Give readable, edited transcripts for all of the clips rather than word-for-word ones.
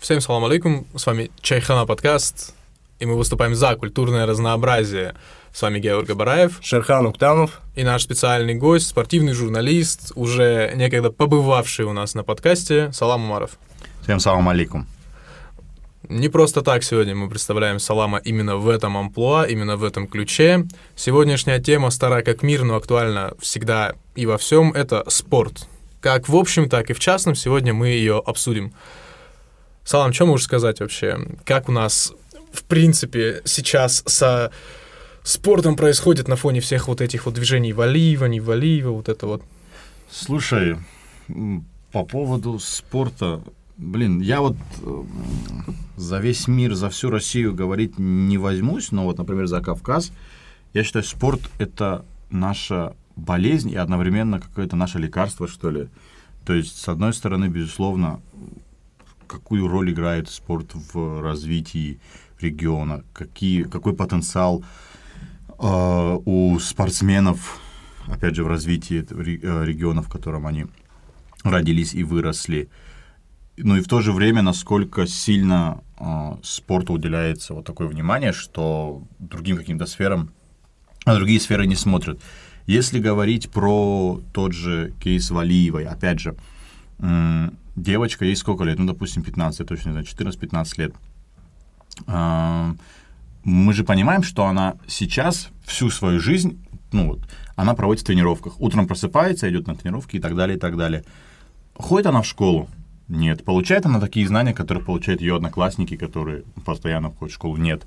Всем салам алейкум, с вами Чайхана подкаст, и мы выступаем за культурное разнообразие. С вами Георгий Бараев, Шерхан Уктамов и наш специальный гость, спортивный журналист, уже некогда побывавший у нас на подкасте, Салам Умаров. Всем салам алейкум. Не просто так сегодня мы представляем Салама именно в этом амплуа, именно в этом ключе. Сегодняшняя тема, стара как мир, но актуальна всегда и во всем, это спорт. Как в общем, так и в частном, сегодня мы ее обсудим. Салам, что можешь сказать вообще? Как у нас, в принципе, сейчас со спортом происходит на фоне всех вот этих вот движений Валиева, не Валиева, вот это вот? Слушай, по поводу спорта, блин, я вот за весь мир, за всю Россию говорить не возьмусь, но вот, например, за Кавказ, я считаю, спорт — это наша болезнь и одновременно какое-то наше лекарство, что ли. То есть, с одной стороны, безусловно, какую роль играет спорт в развитии региона, какой потенциал у спортсменов, опять же, в развитии региона, в котором они родились и выросли. Ну и в то же время, насколько сильно спорту уделяется вот такое внимание, что другим каким-то сферам, а другие сферы не смотрят. Если говорить про тот же кейс Валиевой, опять же, девочка, ей сколько лет? Ну, допустим, 15, я точно не знаю, 14-15 лет. Мы же понимаем, что она сейчас всю свою жизнь, ну вот, она проводит в тренировках. Утром просыпается, идет на тренировки и так далее, и так далее. Ходит она в школу? Нет. Получает она такие знания, которые получают ее одноклассники, которые постоянно ходят в школу? Нет.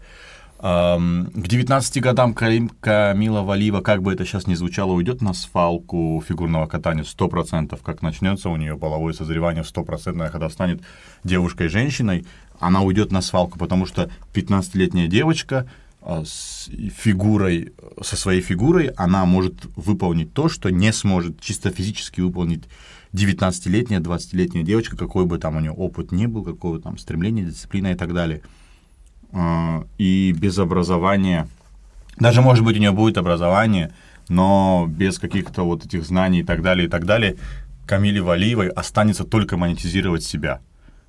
К 19 годам Камила Валиева, как бы это сейчас ни звучало, уйдет на свалку фигурного катания 100%, как начнется у нее половое созревание 100%, когда станет девушкой-женщиной, она уйдет на свалку, потому что 15-летняя девочка со своей фигурой, она может выполнить то, что не сможет чисто физически выполнить 19-летняя, 20-летняя девочка, какой бы там у нее опыт ни был, какого там стремления, дисциплина и так далее. И без образования, даже, может быть, у нее будет образование, но без каких-то вот этих знаний и так далее, Камиле Валиевой останется только монетизировать себя,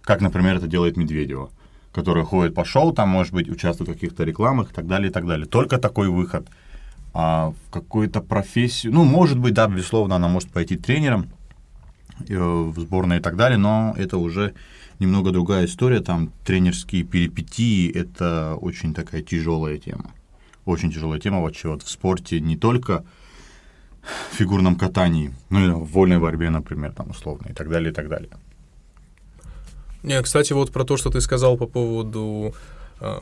как, например, это делает Медведева, которая ходит по шоу, там, может быть, участвует в каких-то рекламах и так далее, и так далее. Только такой выход. А в какую-то профессию, ну, может быть, да, безусловно, она может пойти тренером в сборной и так далее, но это уже немного другая история, там тренерские перипетии – это очень такая тяжелая тема. Очень тяжелая тема, вот чего в спорте, не только в фигурном катании, но и в вольной борьбе, например, там условно, и так далее, и так далее. Не, кстати, вот про то, что ты сказал по поводу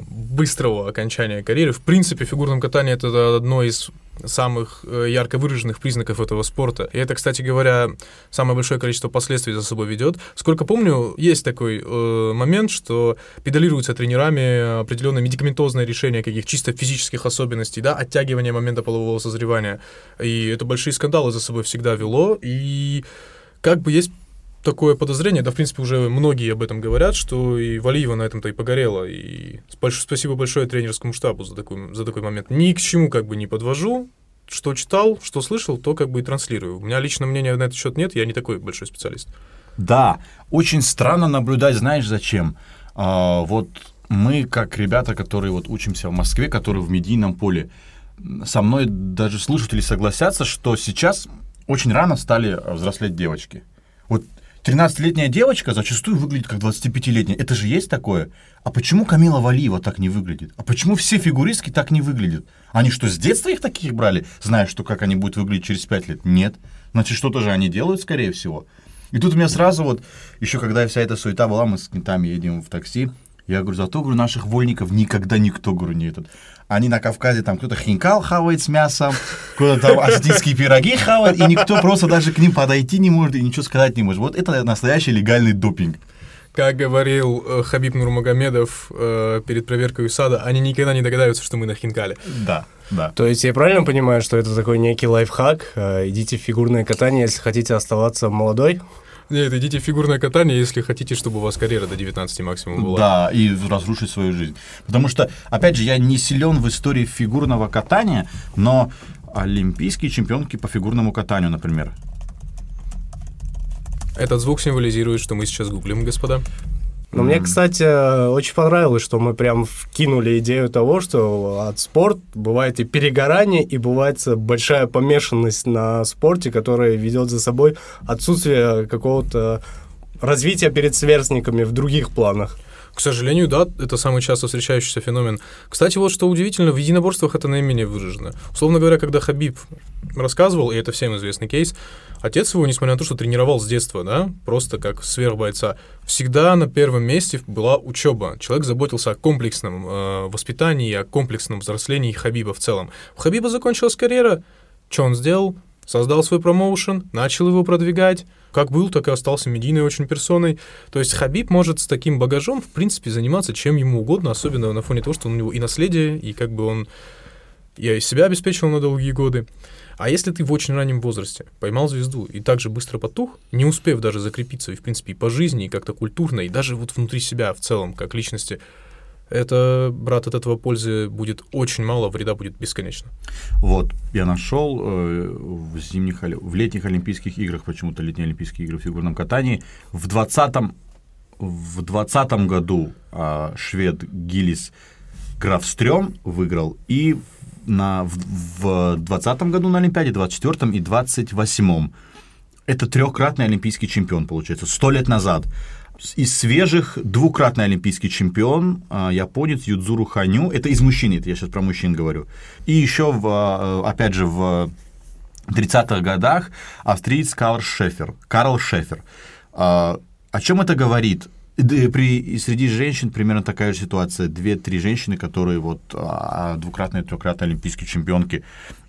быстрого окончания карьеры. В принципе, фигурное катание – это одно из самых ярко выраженных признаков этого спорта. И это, кстати говоря, самое большое количество последствий за собой ведет. Сколько помню, есть такой момент, что педалируются тренерами определенное медикаментозное решение каких-то чисто физических особенностей, да, оттягивание момента полового созревания. И это большие скандалы за собой всегда вело. И как бы есть такое подозрение, да, в принципе, уже многие об этом говорят, что и Валиева на этом-то и погорела, и спасибо большое тренерскому штабу за такой момент. Ни к чему как бы не подвожу, что читал, что слышал, то как бы и транслирую. У меня личного мнения на этот счет нет, я не такой большой специалист. Да, очень странно наблюдать, знаешь, зачем? Вот мы, как ребята, которые вот учимся в Москве, которые в медийном поле, со мной даже слушатели согласятся, что сейчас очень рано стали взрослеть девочки. Вот 13-летняя девочка зачастую выглядит как 25-летняя. Это же есть такое? А почему Камила Валиева так не выглядит? А почему все фигуристки так не выглядят? Они что, с детства их таких брали, зная, что как они будут выглядеть через 5 лет? Нет. Значит, что-то же они делают, скорее всего. И тут у меня сразу вот, еще когда вся эта суета была, мы с кентами едем в такси, я говорю, зато, говорю, наших вольников никогда никто, говорю, не этот. Они на Кавказе, там кто-то хинкал хавает с мясом, кто-то там осетинские пироги хавает, и никто просто даже к ним подойти не может и ничего сказать не может. Вот это настоящий легальный допинг. Как говорил Хабиб Нурмагомедов перед проверкой УСАДА, они никогда не догадаются, что мы на хинкале. Да, да. То есть я правильно понимаю, что это такой некий лайфхак? Идите в фигурное катание, если хотите оставаться молодой? Нет, идите в фигурное катание, если хотите, чтобы у вас карьера до 19 максимум была. Да, и разрушить свою жизнь. Потому что, опять же, я не силен в истории фигурного катания, но олимпийские чемпионки по фигурному катанию, например. Этот звук символизирует, что мы сейчас гуглим, господа. Но мне, кстати, очень понравилось, что мы прям вкинули идею того, что от спорта бывает и перегорание, и бывает большая помешанность на спорте, которая ведет за собой отсутствие какого-то развития перед сверстниками в других планах. К сожалению, да, это самый часто встречающийся феномен. Кстати, вот что удивительно, в единоборствах это наименее выражено. Условно говоря, когда Хабиб рассказывал, и это всем известный кейс, отец его, несмотря на то, что тренировал с детства, да, просто как сверхбойца, всегда на первом месте была учеба. Человек заботился о комплексном воспитании, о комплексном взрослении Хабиба в целом. У Хабиба закончилась карьера. Что он сделал? Создал свой промоушен, начал его продвигать. Как был, так и остался медийной очень персоной. То есть Хабиб может с таким багажом, в принципе, заниматься чем ему угодно, особенно на фоне того, что у него и наследие, и как бы он и себя обеспечивал на долгие годы. А если ты в очень раннем возрасте поймал звезду и так же быстро потух, не успев даже закрепиться, и, в принципе, и по жизни, и как-то культурно, и даже вот внутри себя в целом, как личности, это, брат, от этого пользы будет очень мало, вреда будет бесконечно. Вот, я нашел в летних Олимпийских играх, почему-то летние Олимпийские игры в фигурном катании, в 20 году швед Гиллис Графстрём выиграл, и в 20 году на Олимпиаде, 24 и 28. Это трехкратный олимпийский чемпион, получается, 100 лет назад. Из свежих двукратный олимпийский чемпион, японец Юдзуру Ханю. Это из мужчин, это я сейчас про мужчин говорю. И еще, опять же, в 30-х годах австриец Карл Шефер. О чем это говорит? Среди женщин примерно такая же ситуация. 2-3 женщины, которые вот двукратные, трехкратные олимпийские чемпионки.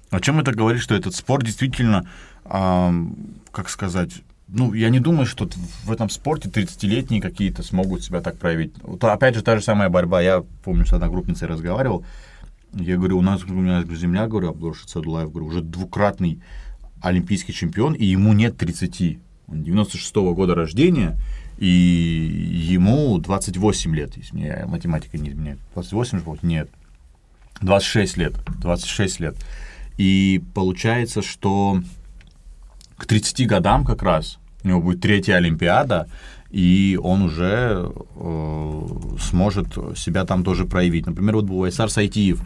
О чем это говорит, что этот спорт действительно, как сказать... Ну, я не думаю, что в этом спорте 30-летние какие-то смогут себя так проявить. Вот, опять же, та же самая борьба. Я помню, с одногруппницей разговаривал. Я говорю, у нас земля, говорю, обложит Садулаев, говорю, уже двукратный олимпийский чемпион, и ему нет 30. Он 96-го года рождения, и ему 28 лет. Если меня математика не изменяет. 28 же будет? Нет. 26 лет. И получается, что... К 30 годам как раз у него будет третья Олимпиада, и он уже сможет себя там тоже проявить. Например, вот Бувайсар Сайтиев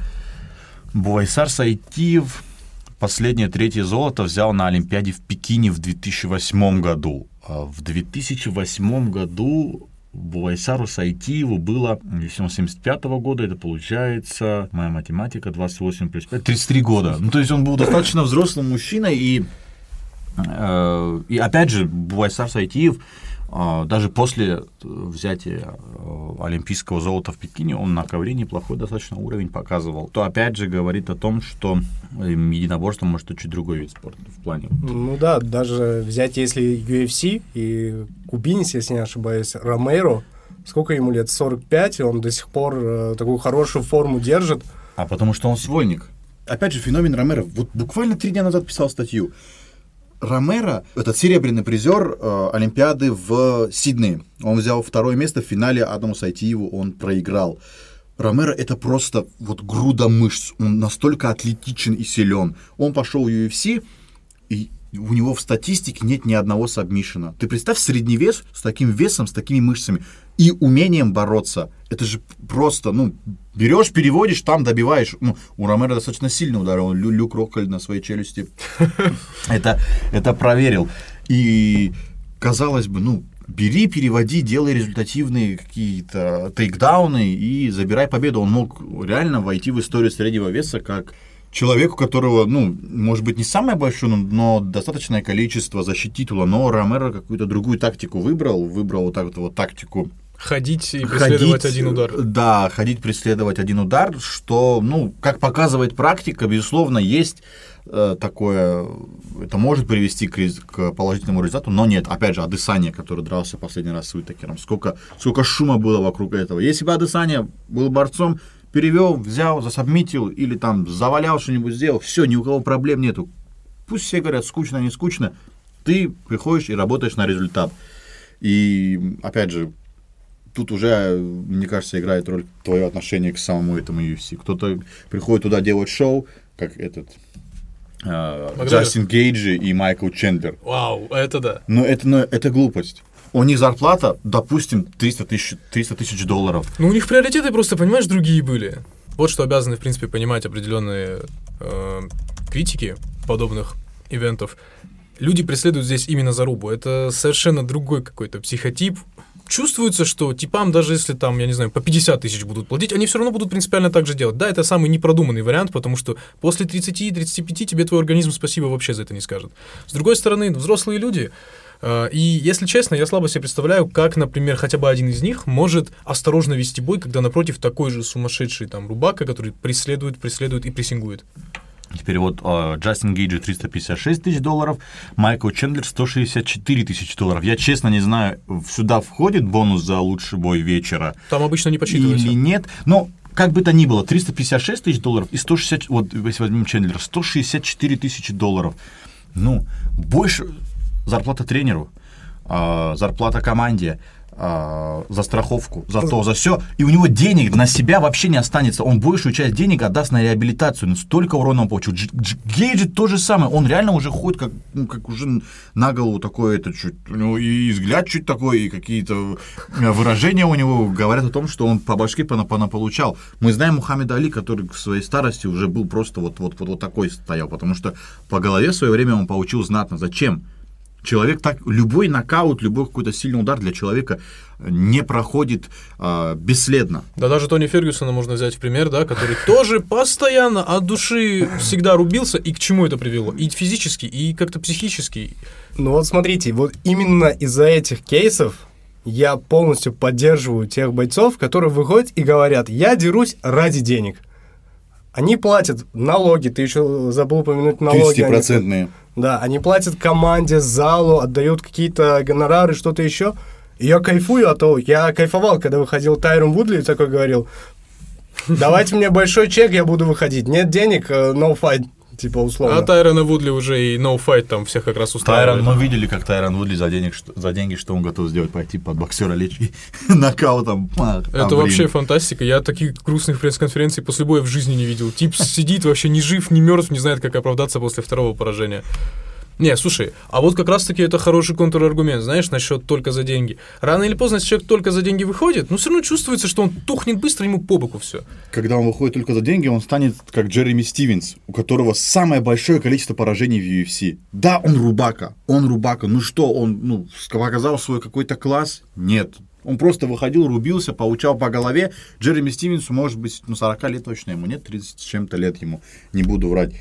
последнее третье золото взял на Олимпиаде в Пекине в 2008 году. В 2008 году Бувайсару Сайтиеву было 1975 года, это получается, моя математика, 28 плюс 5, 33 года. Ну, то есть он был достаточно взрослым мужчиной, и опять же, Бувайсар Сайтиев, даже после взятия олимпийского золота в Пекине, он на ковре неплохой достаточно уровень показывал. То опять же говорит о том, что единоборство может быть чуть другой вид спорта в плане. Ну да, даже взять, если UFC и кубинец, если не ошибаюсь, Ромеро, сколько ему лет? 45, и он до сих пор такую хорошую форму держит. А потому что он свойник. Опять же, феномен Ромеро. Вот буквально 3 дня назад писал статью. Ромеро, этот серебряный призер Олимпиады в Сиднее. Он взял 2-е место в финале, Адаму Сайтиеву он проиграл. Ромеро — это просто вот груда мышц. Он настолько атлетичен и силен. Он пошел в UFC, и у него в статистике нет ни одного сабмишена. Ты представь средневес с таким весом, с такими мышцами и умением бороться. Это же просто, берешь, переводишь, там добиваешь. У Ромеро достаточно сильно ударил. Он Люк Рокхольд на своей челюсти. Это проверил. И, казалось бы, бери, переводи, делай результативные какие-то тейкдауны и забирай победу. Он мог реально войти в историю среднего веса как человек, у которого, может быть, не самое большое, но достаточное количество защит титула. Но Ромеро какую-то другую тактику выбрал вот тактику. Ходить и преследовать один удар. Да, ходить, преследовать один удар, что, как показывает практика, безусловно, есть такое... Это может привести к положительному результату, но нет. Опять же, Адесанья, который дрался последний раз с Уиттакером. Сколько шума было вокруг этого. Если бы Адесанья был борцом, перевел, взял, засабмитил или там завалял что-нибудь, сделал, все, ни у кого проблем нету. Пусть все говорят, скучно, не скучно. ты приходишь и работаешь на результат. И, опять же, тут уже, мне кажется, играет роль твое отношение к самому этому UFC. Кто-то приходит туда делать шоу, как этот... Джастин Гейджи и Майкл Чендлер. Вау, это да. Но это глупость. У них зарплата, допустим, 300 тысяч долларов. Ну, у них приоритеты просто, понимаешь, другие были. Вот что обязаны, в принципе, понимать определенные критики подобных ивентов. Люди преследуют здесь именно зарубу. Это совершенно другой какой-то психотип. Чувствуется, что типам, даже если там, я не знаю, по 50 тысяч будут платить, они все равно будут принципиально так же делать. Да, это самый непродуманный вариант, потому что после 30-35 тебе твой организм спасибо вообще за это не скажет. С другой стороны, взрослые люди, и, если честно, я слабо себе представляю, как, например, хотя бы один из них может осторожно вести бой, когда напротив такой же сумасшедший там рубака, который преследует и прессингует. Теперь вот Джастин Гейджи 356 тысяч долларов, Майкл Чендлер 164 тысячи долларов. Я честно не знаю, сюда входит бонус за лучший бой вечера? Там обычно не подсчитывается. Или нет, но как бы то ни было, 356 тысяч долларов и 160, вот если возьмем Чендлера, 164 тысячи долларов. Ну, больше зарплата тренеру, зарплата команде, за страховку, за то, за все, и у него денег на себя вообще не останется. Он большую часть денег отдаст на реабилитацию. Но столько урона он получил. Гейджи то же самое. Он реально уже ходит как уже на голову такой, это чуть, у него и взгляд чуть такой, и какие-то выражения у него говорят о том, что он по башке понаполучал. Мы знаем Мухаммеда Али, который к своей старости уже был просто вот такой стоял, потому что по голове в свое время он получил знатно. Зачем? Человек так, любой нокаут, любой какой-то сильный удар для человека не проходит бесследно. Да даже Тони Фергюсона можно взять в пример, да, который тоже постоянно от души всегда рубился, и к чему это привело? И физически, и как-то психически. Ну вот смотрите, вот именно из-за этих кейсов я полностью поддерживаю тех бойцов, которые выходят и говорят: «Я дерусь ради денег». Они платят налоги, ты еще забыл упомянуть налоги. 30%. Да, они платят команде, залу, отдают какие-то гонорары, что-то еще. И я кайфую от того. Я кайфовал, когда выходил Тайрон Вудли и такой говорил: давайте мне большой чек, я буду выходить. Нет денег, no fight, типа условно. А Тайрона Вудли уже и no fight там всех как раз устраивает. Мы видели, как Тайрон Вудли за деньги, что он готов сделать, пойти под боксера лечь и нокаутом. Это вообще фантастика. Я таких грустных пресс-конференций после боя в жизни не видел. Тип сидит вообще ни жив, ни мертв, не знает, как оправдаться после второго поражения. Не, слушай, а вот как раз-таки это хороший контраргумент, знаешь, насчет только за деньги. Рано или поздно, если человек только за деньги выходит, но все равно чувствуется, что он тухнет быстро, ему по боку все. Когда он выходит только за деньги, он станет как Джереми Стивенс, у которого самое большое количество поражений в UFC. Да, он рубака, ну что, он показал свой какой-то класс? Нет. Он просто выходил, рубился, получал по голове. Джереми Стивенсу, может быть, 40 лет точно ему, нет, 30 с чем-то лет ему, не буду врать.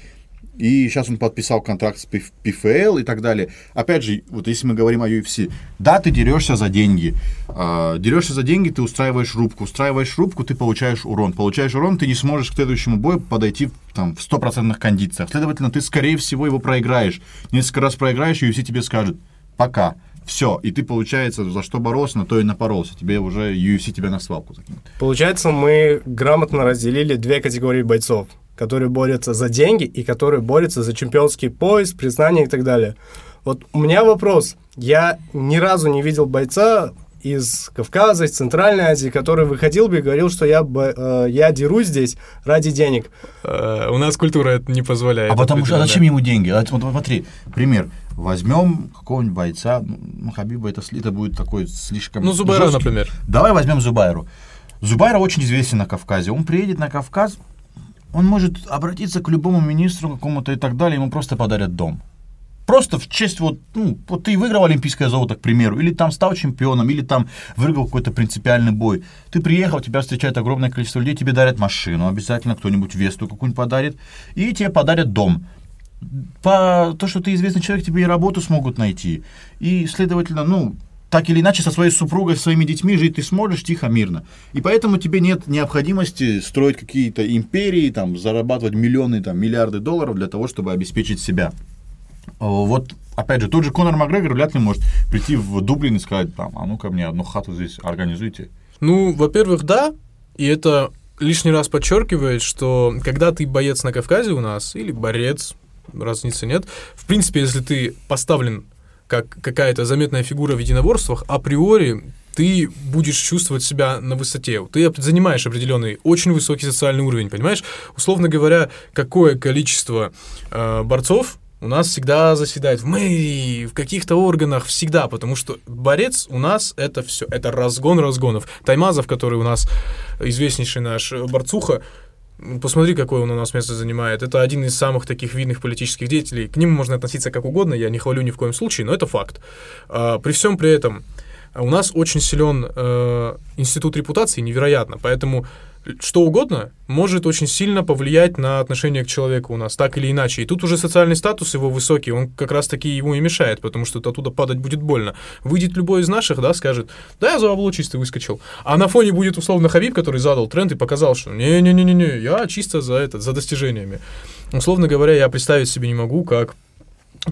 И сейчас он подписал контракт с ПФЛ и так далее. Опять же, вот если мы говорим о UFC, да, ты дерешься за деньги. Дерешься за деньги, ты устраиваешь рубку. Устраиваешь рубку, ты получаешь урон. Получаешь урон, ты не сможешь к следующему бою подойти там, в 100% кондициях. Следовательно, ты, скорее всего, его проиграешь. Несколько раз проиграешь, и UFC тебе скажут «пока». Все, и ты, получается, за что боролся, на то и напоролся. Тебе уже UFC тебя на свалку закинет. Получается, мы грамотно разделили две категории бойцов, которые борются за деньги и которые борются за чемпионский пояс, признание и так далее. Вот у меня вопрос. Я ни разу не видел бойца из Кавказа, из Центральной Азии, который выходил бы и говорил, что я дерусь здесь ради денег. У нас культура это не позволяет. А потому что зачем ему деньги? Вот смотри, пример. Возьмем какого-нибудь бойца, Хабиба, это будет такой слишком... Зубайра, жесткий. Например. Давай возьмем Зубайру. Зубайра очень известен на Кавказе. Он приедет на Кавказ, он может обратиться к любому министру какому-то и так далее, ему просто подарят дом. Просто в честь, вот ты выиграл олимпийское золото, к примеру, или там стал чемпионом, или там выиграл какой-то принципиальный бой. Ты приехал, тебя встречает огромное количество людей, тебе дарят машину, обязательно кто-нибудь Весту какую-нибудь подарит, и тебе подарят дом. То, что ты известный человек, тебе и работу смогут найти. И, следовательно, так или иначе, со своей супругой, со своими детьми жить ты сможешь тихо, мирно. И поэтому тебе нет необходимости строить какие-то империи, там, зарабатывать миллионы, там, миллиарды долларов для того, чтобы обеспечить себя. Вот, опять же, тот же Конор Макгрегор вряд ли может прийти в Дублин и сказать, а ну-ка мне одну хату здесь организуйте. Во-первых, да, и это лишний раз подчеркивает, что когда ты боец на Кавказе у нас, или борец, разницы нет, в принципе, если ты поставлен как какая-то заметная фигура в единоборствах, априори ты будешь чувствовать себя на высоте. Ты занимаешь определенный очень высокий социальный уровень, понимаешь? Условно говоря, какое количество борцов у нас всегда заседает в мэрии, в каких-то органах, всегда, потому что борец у нас — это все, это разгон разгонов. Таймазов, который у нас известнейший наш борцуха, посмотри, какое он у нас место занимает. Это один из самых таких видных политических деятелей. К ним можно относиться как угодно, я не хвалю ни в коем случае, но это факт. При всем при этом у нас очень силен институт репутации, невероятно, поэтому что угодно может очень сильно повлиять на отношение к человеку у нас, так или иначе. И тут уже социальный статус его высокий, он как раз-таки ему и мешает, потому что оттуда падать будет больно. Выйдет любой из наших, да, скажет: да, я за бабло чисто выскочил. А на фоне будет условно Хабиб, который задал тренд и показал, что не-не-не-не, я чисто за это, за достижениями. Условно говоря, я представить себе не могу, как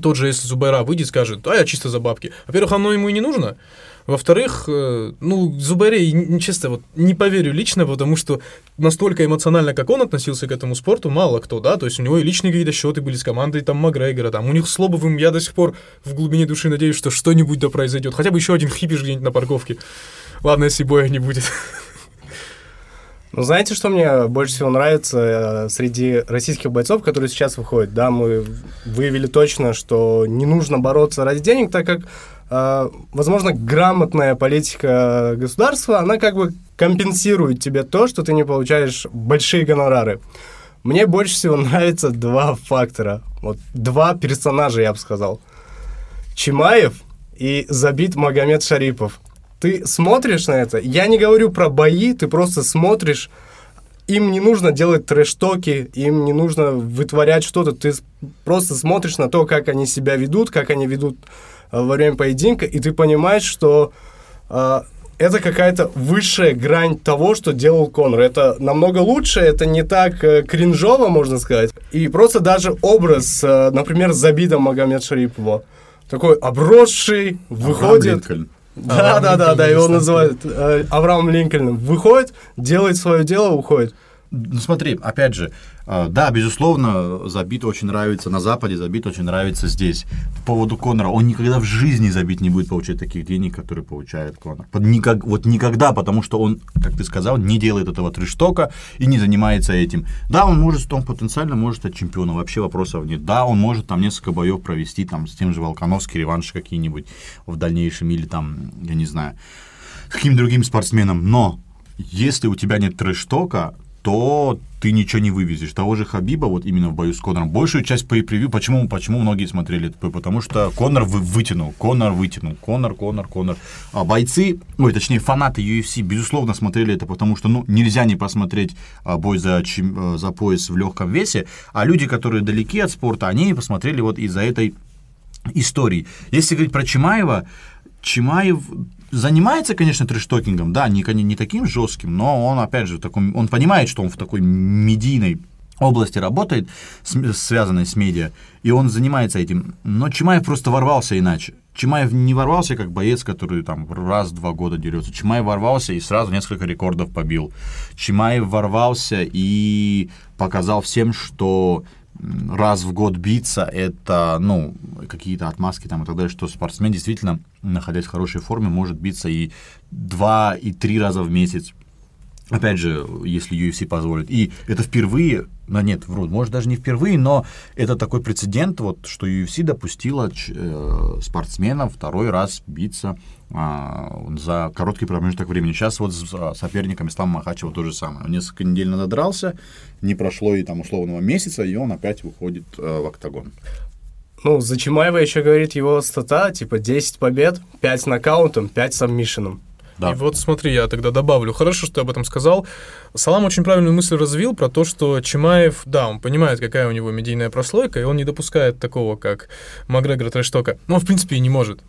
тот же, если Зубайра выйдет, скажет: а я чисто за бабки. Во-первых, оно ему и не нужно. Во-вторых, Зубайре, честно, не поверю лично, потому что настолько эмоционально, как он относился к этому спорту, мало кто, да, то есть у него и личные какие-то счеты были с командой там Макгрегора, там у них с Лобовым, я до сих пор в глубине души надеюсь, что что-нибудь да произойдет, хотя бы еще один хипиш где-нибудь на парковке. Ладно, если боя не будет. Ну, знаете, что мне больше всего нравится среди российских бойцов, которые сейчас выходят, да, мы выявили точно, что не нужно бороться ради денег, так как возможно, грамотная политика государства, она как бы компенсирует тебе то, что ты не получаешь большие гонорары. Мне больше всего нравятся два фактора. Вот два персонажа, я бы сказал. Чимаев и Забит Магомедшарипов. Ты смотришь на это, я не говорю про бои, ты просто смотришь. Им не нужно делать трэш-токи, им не нужно вытворять что-то. Ты просто смотришь на то, как они себя ведут, как они ведут во время поединка, и ты понимаешь, что это какая-то высшая грань того, что делал Конор. Это намного лучше, это не так кринжово, можно сказать. И просто даже образ, например, Забита Магомедшарипова, такой обросший, выходит... Да, его называют Авраам Линкольн. Выходит, делает свое дело, уходит. Ну смотри, опять же, да, безусловно, Забит очень нравится на Западе, Забит очень нравится здесь. По поводу Конора, он никогда в жизни Забит не будет получать таких денег, которые получает Конор. Вот никогда, потому что он, как ты сказал, не делает этого трэш-тока и не занимается этим. Да, он потенциально может стать чемпионом, вообще вопросов нет. Да, он может там несколько боев провести там с тем же Волконовским, реванш какие-нибудь в дальнейшем или там, я не знаю, с каким-то другим спортсменом. Но если у тебя нет трэш-тока, то ты ничего не вывезешь. Того же Хабиба, вот именно в бою с Конором, большую часть пей-превью, почему многие смотрели это? Потому что Конор вытянул. А бойцы, точнее фанаты UFC, безусловно, смотрели это, потому что, нельзя не посмотреть бой за пояс в легком весе, а люди, которые далеки от спорта, они посмотрели вот из-за этой истории. Если говорить про Чимаева, Чимаев занимается, конечно, трэш-токингом, да, не таким жестким, но он, опять же, он понимает, что он в такой медийной области работает, связанной с медиа, и он занимается этим. Но Чимаев просто ворвался иначе. Чимаев не ворвался как боец, который там раз в 2 года дерется. Чимаев ворвался и сразу несколько рекордов побил. Чимаев ворвался и показал всем, что... раз в год биться, это, какие-то отмазки там и так далее, что спортсмен действительно, находясь в хорошей форме, может биться и 2, и 3 раза в месяц. Опять же, если UFC позволит. И это впервые, может, даже не впервые, но это такой прецедент, вот, что UFC допустила спортсмена 2 раз биться за короткий промежуток времени. Сейчас вот с соперником Ислама Махачева то же самое. Он несколько недель надрался, не прошло и там условного месяца, и он опять выходит в октагон. За Чимаева еще говорит его стата, 10 побед, 5 нокаутом, 5 сабмишеном. Да. И вот смотри, я тогда добавлю. Хорошо, что ты об этом сказал. Салам очень правильную мысль развил про то, что Чимаев, да, он понимает, какая у него медийная прослойка, и он не допускает такого, как Макгрегор трэш-тока. Но, в принципе, и не может.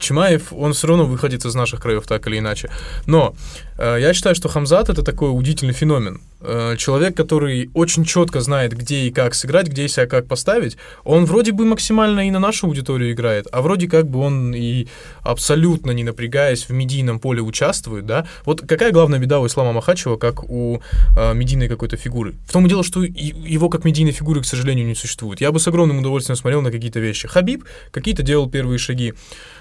Чимаев, он все равно выходит из наших краев так или иначе. Но Я считаю, что Хамзат — это такой удивительный феномен. Человек, который очень четко знает, где и как сыграть, где и себя как поставить. Он вроде бы максимально и на нашу аудиторию играет, а вроде как бы он и абсолютно не напрягаясь в медийном поле участвует, да. Вот какая главная беда у Ислама Махачева, как у медийной какой-то фигуры? В том и дело, что его как медийной фигуры, к сожалению, не существует. Я бы с огромным удовольствием смотрел на какие-то вещи. Хабиб какие-то делал первые шаги.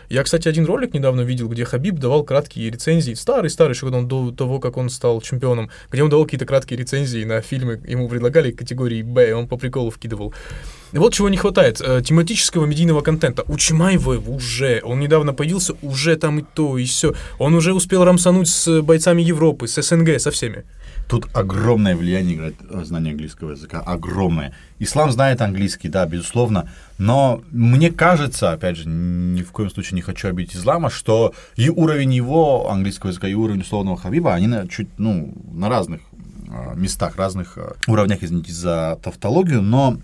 Я, кстати, один ролик недавно видел, где Хабиб давал краткие рецензии, старый, еще когда он до того, как он стал чемпионом, где он давал какие-то краткие рецензии на фильмы, ему предлагали категории «Б», и он по приколу вкидывал. Вот чего не хватает, тематического медийного контента. У Чимаева уже, он недавно появился, уже там и то, и все. Он уже успел рамсануть с бойцами Европы, с СНГ, со всеми. Тут огромное влияние играет знание английского языка, огромное. Ислам знает английский, да, безусловно, но мне кажется, опять же, ни в коем случае не хочу обидеть Ислама, что и уровень его английского языка, и уровень условного Хабиба, они на разных местах, разных уровнях, извините за тавтологию, но...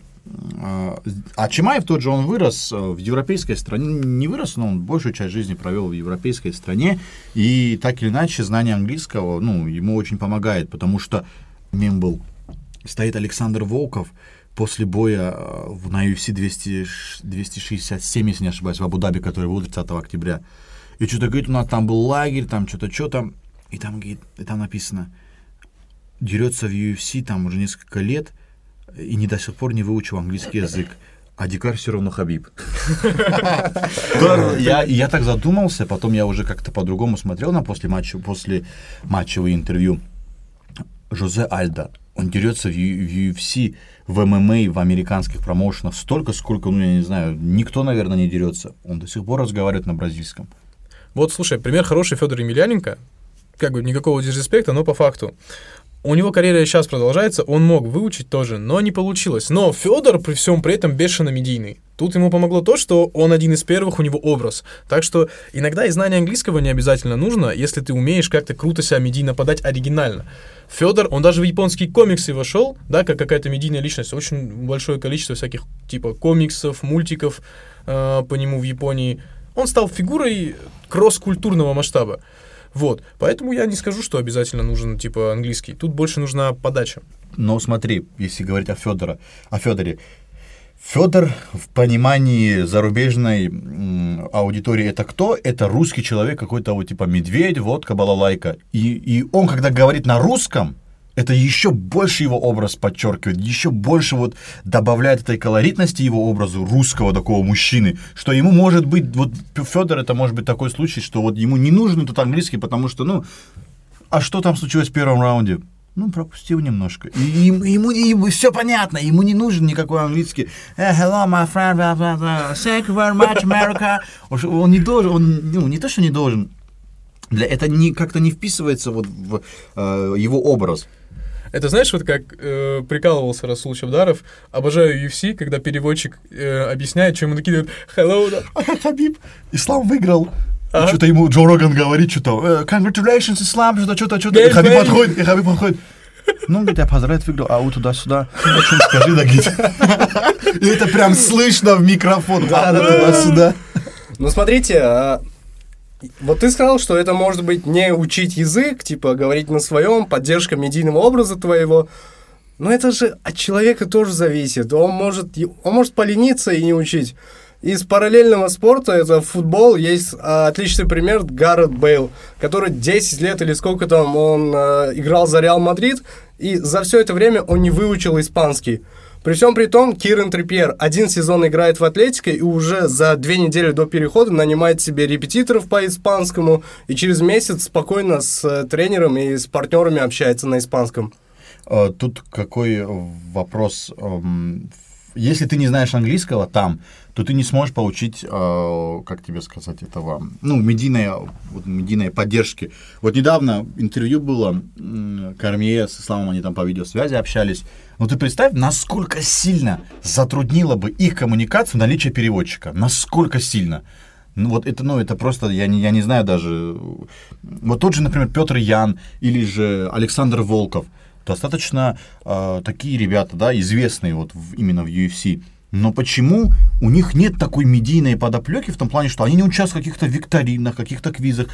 А Чимаев тот же, он вырос в европейской стране, не вырос, но он большую часть жизни провел в европейской стране, и так или иначе знание английского, ему очень помогает, потому что мем был, стоит Александр Волков после боя на UFC 267, если не ошибаюсь, в Абу-Даби, который был 30 октября, и что-то говорит, у нас там был лагерь, там что-то, и там написано, дерется в UFC там уже несколько лет, и не до сих пор не выучил английский язык, а дикарь все равно Хабиб. Я так задумался, потом я уже как-то по-другому смотрел на послематчевые интервью. Жозе Альдо, он дерется в UFC, в ММА, в американских промоушенах столько, сколько, я не знаю, никто, наверное, не дерется. Он до сих пор разговаривает на бразильском. Вот, слушай, пример хороший Федора Емельяненко, как бы никакого дисреспекта, но по факту. У него карьера сейчас продолжается, он мог выучить тоже, но не получилось. Но Федор при всем при этом бешено медийный. Тут ему помогло то, что он один из первых, у него образ. Так что иногда и знание английского не обязательно нужно, если ты умеешь как-то круто себя медийно подать оригинально. Федор, он даже в японские комиксы вошел, да, как какая-то медийная личность. Очень большое количество всяких типа комиксов, мультиков по нему в Японии. Он стал фигурой кросс-культурного масштаба. Вот, поэтому я не скажу, что обязательно нужен, английский. Тут больше нужна подача. Но смотри, если говорить о Федоре. Федор в понимании зарубежной аудитории это кто? Это русский человек какой-то, медведь, водка, балалайка. И он, когда говорит на русском, это еще больше его образ подчеркивает, еще больше добавляет этой колоритности его образу русского такого мужчины, что ему может быть, Федор, это может быть такой случай, что ему не нужен этот английский, потому что, а что там случилось в первом раунде? Пропустил немножко. И ему все понятно, ему не нужен никакой английский. Hello, my friend, thank you very much, America. Он не должен, не то, что не должен, это как-то не вписывается в его образ. Это знаешь, как прикалывался Расул Чабдаров, обожаю UFC, когда переводчик объясняет, что ему накидывает «Hello, Хабиб, Ислам выиграл». А? Что-то ему Джо Роган говорит, что «Congratulations, Ислам, что-то». И Хабиб подходит, говорит, я поздравляю, выиграл, а у туда-сюда. Скажи, Дагит. И это прям слышно в микрофон. Туда-сюда. Смотрите... ты сказал, что это может быть не учить язык, говорить на своем, поддержка медийного образа твоего, но это же от человека тоже зависит, он может полениться и не учить. Из параллельного спорта, это футбол, есть отличный пример Гаррет Бейл, который 10 лет или сколько там он играл за Реал Мадрид, и за все это время он не выучил испанский. При всем при том, Кирен Трипьер один сезон играет в «Атлетике» и уже за 2 недели до перехода нанимает себе репетиторов по испанскому и через месяц спокойно с тренером и с партнерами общается на испанском. Тут какой вопрос? Если ты не знаешь английского там, то ты не сможешь получить, как тебе сказать, этого, медийной поддержки. Недавно интервью было, Кормье с Исламом, они там по видеосвязи общались. Ты представь, насколько сильно затруднило бы их коммуникацию наличие переводчика. Насколько сильно. Это просто, я не знаю даже. Тот же, например, Петр Ян или же Александр Волков. Достаточно такие ребята, да, известные именно в UFC. Но почему у них нет такой медийной подоплеки в том плане, что они не участвуют в каких-то викторинах, каких-то квизах?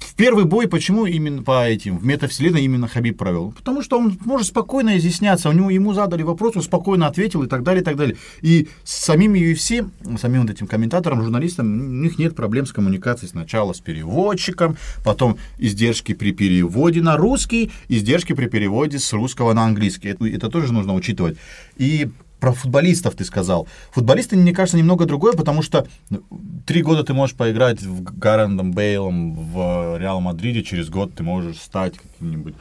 В первый бой почему именно по этим, в метавселенной именно Хабиб провел? Потому что он может спокойно изъясняться, у него, ему задали вопрос, он спокойно ответил и так далее, и так далее. И с самим UFC, самим вот этим комментатором, журналистом, у них нет проблем с коммуникацией сначала с переводчиком, потом издержки при переводе на русский, издержки при переводе с русского на английский. Это тоже нужно учитывать. И про футболистов ты сказал. Футболисты, мне кажется, немного другое, потому что 3 года ты можешь поиграть в Гаррендом Бейлом в Реал Мадриде, через год ты можешь стать каким-нибудь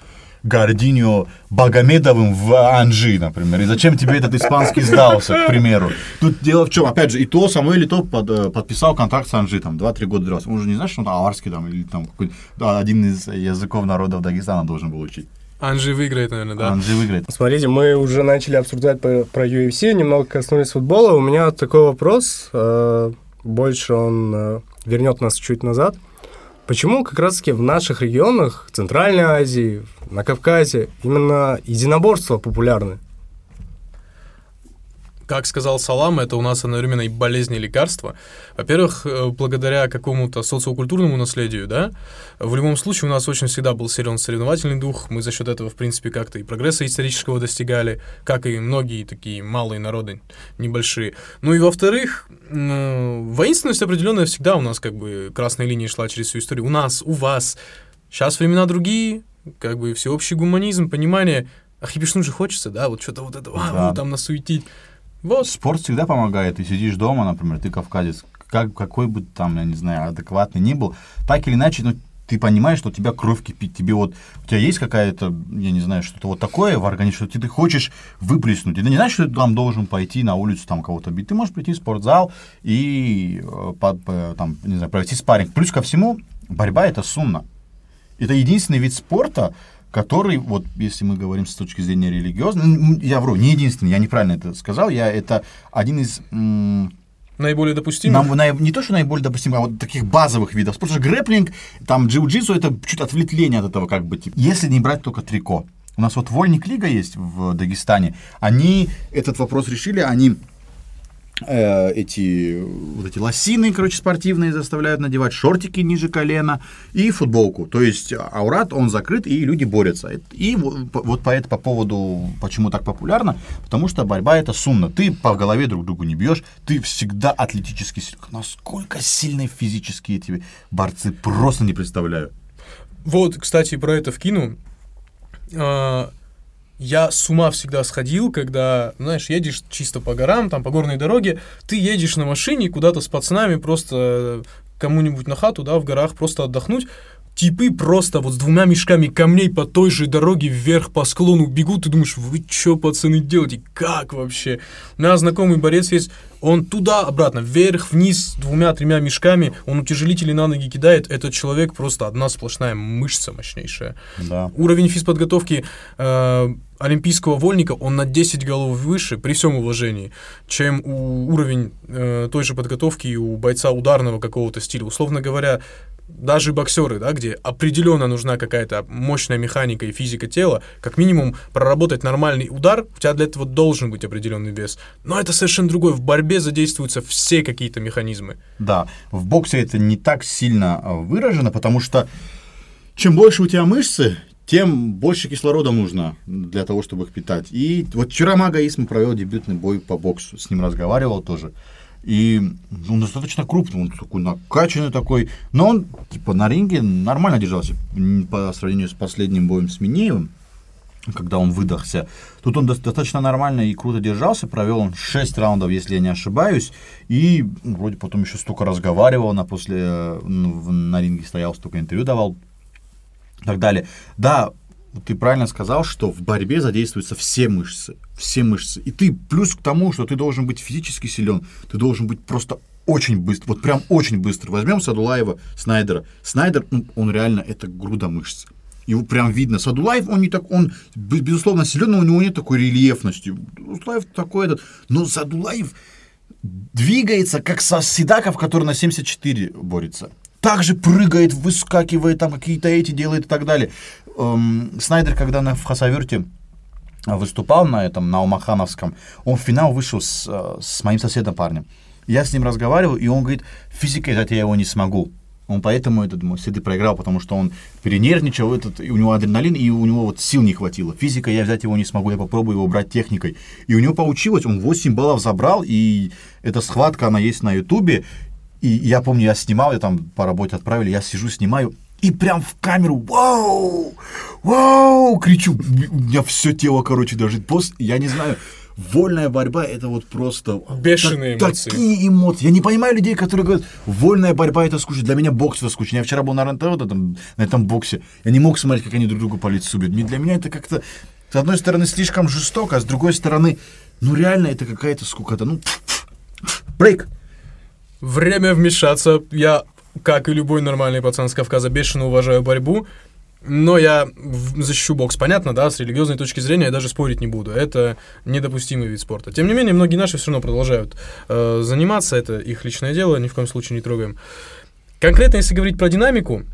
Гординьо Багамедовым в Анжи, например. И зачем тебе этот испанский сдался, к примеру? Тут дело в чем? Опять же, и то, Самуэль Ито подписал контракт с Анжи, там, 2-3 года дрался. Он же не знает, что он аварский, там, или там какой-то, да, один из языков народов Дагестана должен был учить. Анжи выиграет, наверное, да? Анжи выиграет. Смотрите, мы уже начали обсуждать про UFC, немного коснулись футбола. У меня такой вопрос, больше он вернет нас чуть назад. Почему как раз-таки в наших регионах, в Центральной Азии, на Кавказе, именно единоборства популярны? Как сказал Салам, это у нас одновременно и болезни, и лекарства. Во-первых, благодаря какому-то социокультурному наследию, да, в любом случае у нас очень всегда был силен соревновательный дух, мы за счет этого, в принципе, как-то и прогресса исторического достигали, как и многие такие малые народы, небольшие. Ну и во-вторых, воинственность определенная всегда у нас как бы красной линией шла через всю историю. У нас, у вас. Сейчас времена другие, как бы всеобщий гуманизм, понимание. Хипишну же хочется, да, вот что-то вот это, да, там насуетить. Вот. Спорт всегда помогает. Ты сидишь дома, например, ты кавказец, какой бы там, я не знаю, адекватный ни был, так или иначе, ну, ты понимаешь, что у тебя кровь кипит, тебе вот, у тебя есть какая-то, я не знаю, что-то вот такое в организме, что ты хочешь выплеснуть. И ты не знаешь, что ты там должен пойти на улицу, там кого-то бить. Ты можешь прийти в спортзал и там, не знаю, провести спарринг. Плюс ко всему, борьба — это сунна. Это единственный вид спорта, который, вот если мы говорим с точки зрения религиозной, я вру, не единственный, я неправильно это сказал, это один из... наиболее допустимых? Не то, что наиболее допустимых, а вот таких базовых видов. Потому что грэпплинг, там джиу-джитсу, это чуть отвлечение от этого как бы. Типа. Если не брать только трико. У нас вот Вольник Лига есть в Дагестане, они этот вопрос решили, они... эти лосины, короче, спортивные заставляют надевать, шортики ниже колена и футболку. То есть аурат, он закрыт, и люди борются. И вот по поводу, почему так популярно, потому что борьба — это сунна. Ты по голове друг другу не бьешь, ты всегда атлетически силен. Насколько сильные физически эти борцы, просто не представляю. Вот, кстати, про это вкину. Я с ума всегда сходил, когда, знаешь, едешь чисто по горам, там, по горной дороге, ты едешь на машине куда-то с пацанами просто кому-нибудь на хату, да, в горах просто отдохнуть. Типы просто вот с 2 мешками камней по той же дороге вверх по склону бегут, ты думаешь, вы что, пацаны, делаете? Как вообще? У меня знакомый борец есть, он туда-обратно, вверх-вниз 2-3 мешками, он утяжелители на ноги кидает, этот человек просто одна сплошная мышца мощнейшая. Да. Уровень физподготовки олимпийского вольника, он на 10 голов выше, при всем уважении, чем уровень той же подготовки у бойца ударного какого-то стиля. Условно говоря, даже боксеры, да, где определенно нужна какая-то мощная механика и физика тела, как минимум проработать нормальный удар, у тебя для этого должен быть определенный вес. Но это совершенно другое. В борьбе задействуются все какие-то механизмы. Да, в боксе это не так сильно выражено, потому что чем больше у тебя мышцы, тем больше кислорода нужно для того, чтобы их питать. И вот вчера Мага Исма провел дебютный бой по боксу, с ним разговаривал тоже. И он достаточно крупный, он такой накачанный такой, но он типа на ринге нормально держался по сравнению с последним боем с Минеевым, когда он выдохся. Тут он достаточно нормально и круто держался, провел он 6 раундов, если я не ошибаюсь, и вроде потом еще столько разговаривал, на ринге стоял, столько интервью давал и так далее. Да, ты правильно сказал, что в борьбе задействуются все мышцы. И ты плюс к тому, что ты должен быть физически силен, ты должен быть просто очень быстр, вот прям очень быстр. Возьмем Садулаева, Снайдера. Снайдер, он реально, это груда мышц. Его прям видно. Садулаев, он не так, он, безусловно, силен, но у него нет такой рельефности. Садулаев такой этот, но Садулаев двигается, как Седаков, который на 74 борется. Также прыгает, выскакивает, там какие-то делает и так далее. Снайдер, когда в Хасаверте выступал на Умахановском, он в финал вышел с моим соседом парнем. Я с ним разговаривал, и он говорит, физикой дать я его не смогу. Он поэтому этот седы проиграл, потому что он перенервничал, и у него адреналин, и у него вот сил не хватило. Физика, я взять его не смогу, я попробую его брать техникой. И у него получилось, он 8 баллов забрал, и эта схватка, она есть на Ютубе. И я помню, я снимал, я там по работе отправили, я сижу, снимаю, и прям в камеру «Вау! Вау!» кричу. У меня все тело, короче, дрожит. Просто, я не знаю... Вольная борьба — это вот просто... Бешеные эмоции. Такие эмоции. Я не понимаю людей, которые говорят, вольная борьба — это скучно. Для меня бокс — это скучно. Я вчера был на РЕН-ТВ на этом боксе. Я не мог смотреть, как они друг другу по лицу бьют. Для меня это как-то, с одной стороны, слишком жестоко, а с другой стороны, ну реально это какая-то скукота. Ну, брейк. Время вмешаться. Я, как и любой нормальный пацан с Кавказа, бешено уважаю борьбу. Но я защищу бокс, понятно, да, с религиозной точки зрения я даже спорить не буду. Это недопустимый вид спорта. Тем не менее, многие наши все равно продолжают заниматься, это их личное дело, ни в коем случае не трогаем. Конкретно, если говорить про динамику,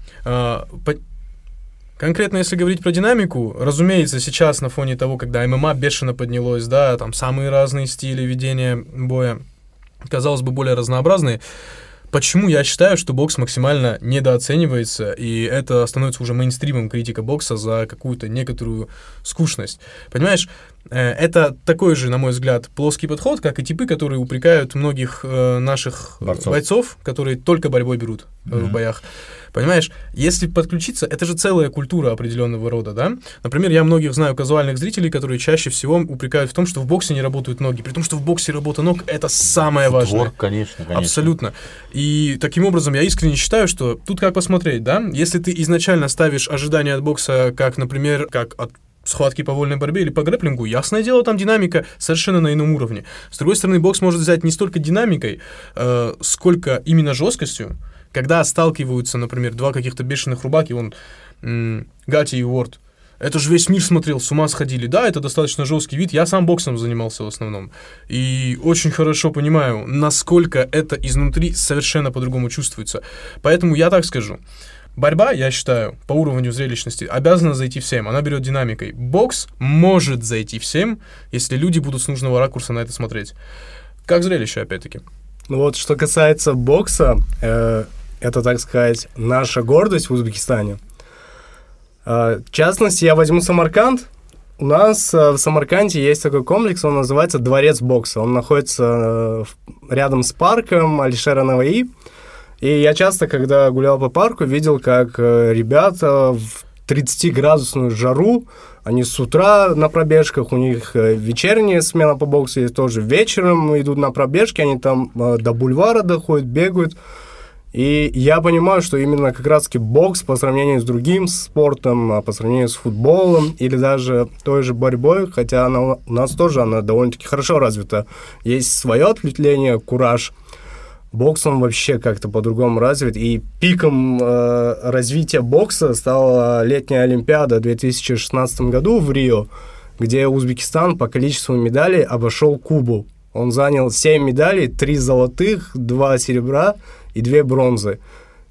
разумеется, сейчас на фоне того, когда ММА бешено поднялось, да, там самые разные стили ведения боя, казалось бы, более разнообразные. Почему я считаю, что бокс максимально недооценивается, и это становится уже мейнстримом критика бокса за какую-то некоторую скучность. Понимаешь, это такой же, на мой взгляд, плоский подход, как и типы, которые упрекают многих наших бойцов, которые только борьбой берут в боях. Понимаешь, если подключиться, это же целая культура определенного рода, да? Например, я многих знаю казуальных зрителей, которые чаще всего упрекают в том, что в боксе не работают ноги, при том, что в боксе работа ног – это самое важное. Футворк, конечно. Абсолютно. И таким образом я искренне считаю, что тут как посмотреть, да? Если ты изначально ставишь ожидания от бокса, как, например, как от схватки по вольной борьбе или по грэпплингу, ясное дело, там динамика совершенно на ином уровне. С другой стороны, бокс может взять не столько динамикой, сколько именно жесткостью. Когда сталкиваются, например, два каких-то бешеных рубаки, Гати и Уорд, это же весь мир смотрел, с ума сходили. Да, это достаточно жесткий вид, я сам боксом занимался в основном. И очень хорошо понимаю, насколько это изнутри совершенно по-другому чувствуется. Поэтому я так скажу. Борьба, я считаю, по уровню зрелищности обязана зайти всем, она берет динамикой. Бокс может зайти всем, если люди будут с нужного ракурса на это смотреть. Как зрелище, опять-таки. Ну вот, что касается бокса, это, так сказать, наша гордость в Узбекистане. В частности, я возьму Самарканд. У нас в Самарканде есть такой комплекс, он называется «Дворец бокса». Он находится рядом с парком Алишера Наваи. И я часто, когда гулял по парку, видел, как ребята в 30-градусную жару, они с утра на пробежках, у них вечерняя смена по боксу, и тоже вечером идут на пробежки, они там до бульвара доходят, бегают. И я понимаю, что именно как раз-таки бокс по сравнению с другим спортом, по сравнению с футболом или даже той же борьбой, хотя она, у нас тоже она довольно-таки хорошо развита, есть свое ответвление, кураж. Бокс он вообще как-то по-другому развит, и пиком развития бокса стала летняя Олимпиада в 2016 году в Рио, где Узбекистан по количеству медалей обошел Кубу. Он занял 7 медалей, 3 золотых, 2 серебра и 2 бронзы.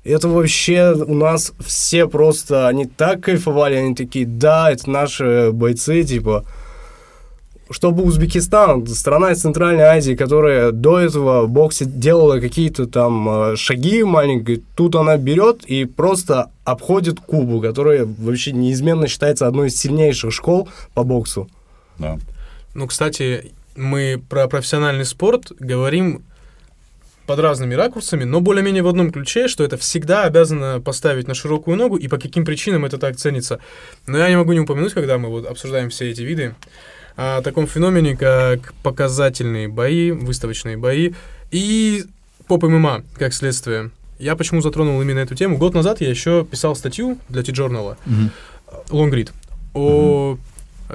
Это вообще у нас все просто, они так кайфовали, они такие, да, это наши бойцы, типа... Чтобы Узбекистан, страна из Центральной Азии, которая до этого в боксе делала какие-то там шаги маленькие, тут она берет и просто обходит Кубу, которая вообще неизменно считается одной из сильнейших школ по боксу. Да. Ну, кстати, мы про профессиональный спорт говорим под разными ракурсами, но более-менее в одном ключе, что это всегда обязано поставить на широкую ногу и по каким причинам это так ценится. Но я не могу не упомянуть, когда мы вот обсуждаем все эти виды, о таком феномене, как показательные бои, выставочные бои и поп-ММА, как следствие. Я почему затронул именно эту тему? Год назад я еще писал статью для T-Journal, Лонгрид, о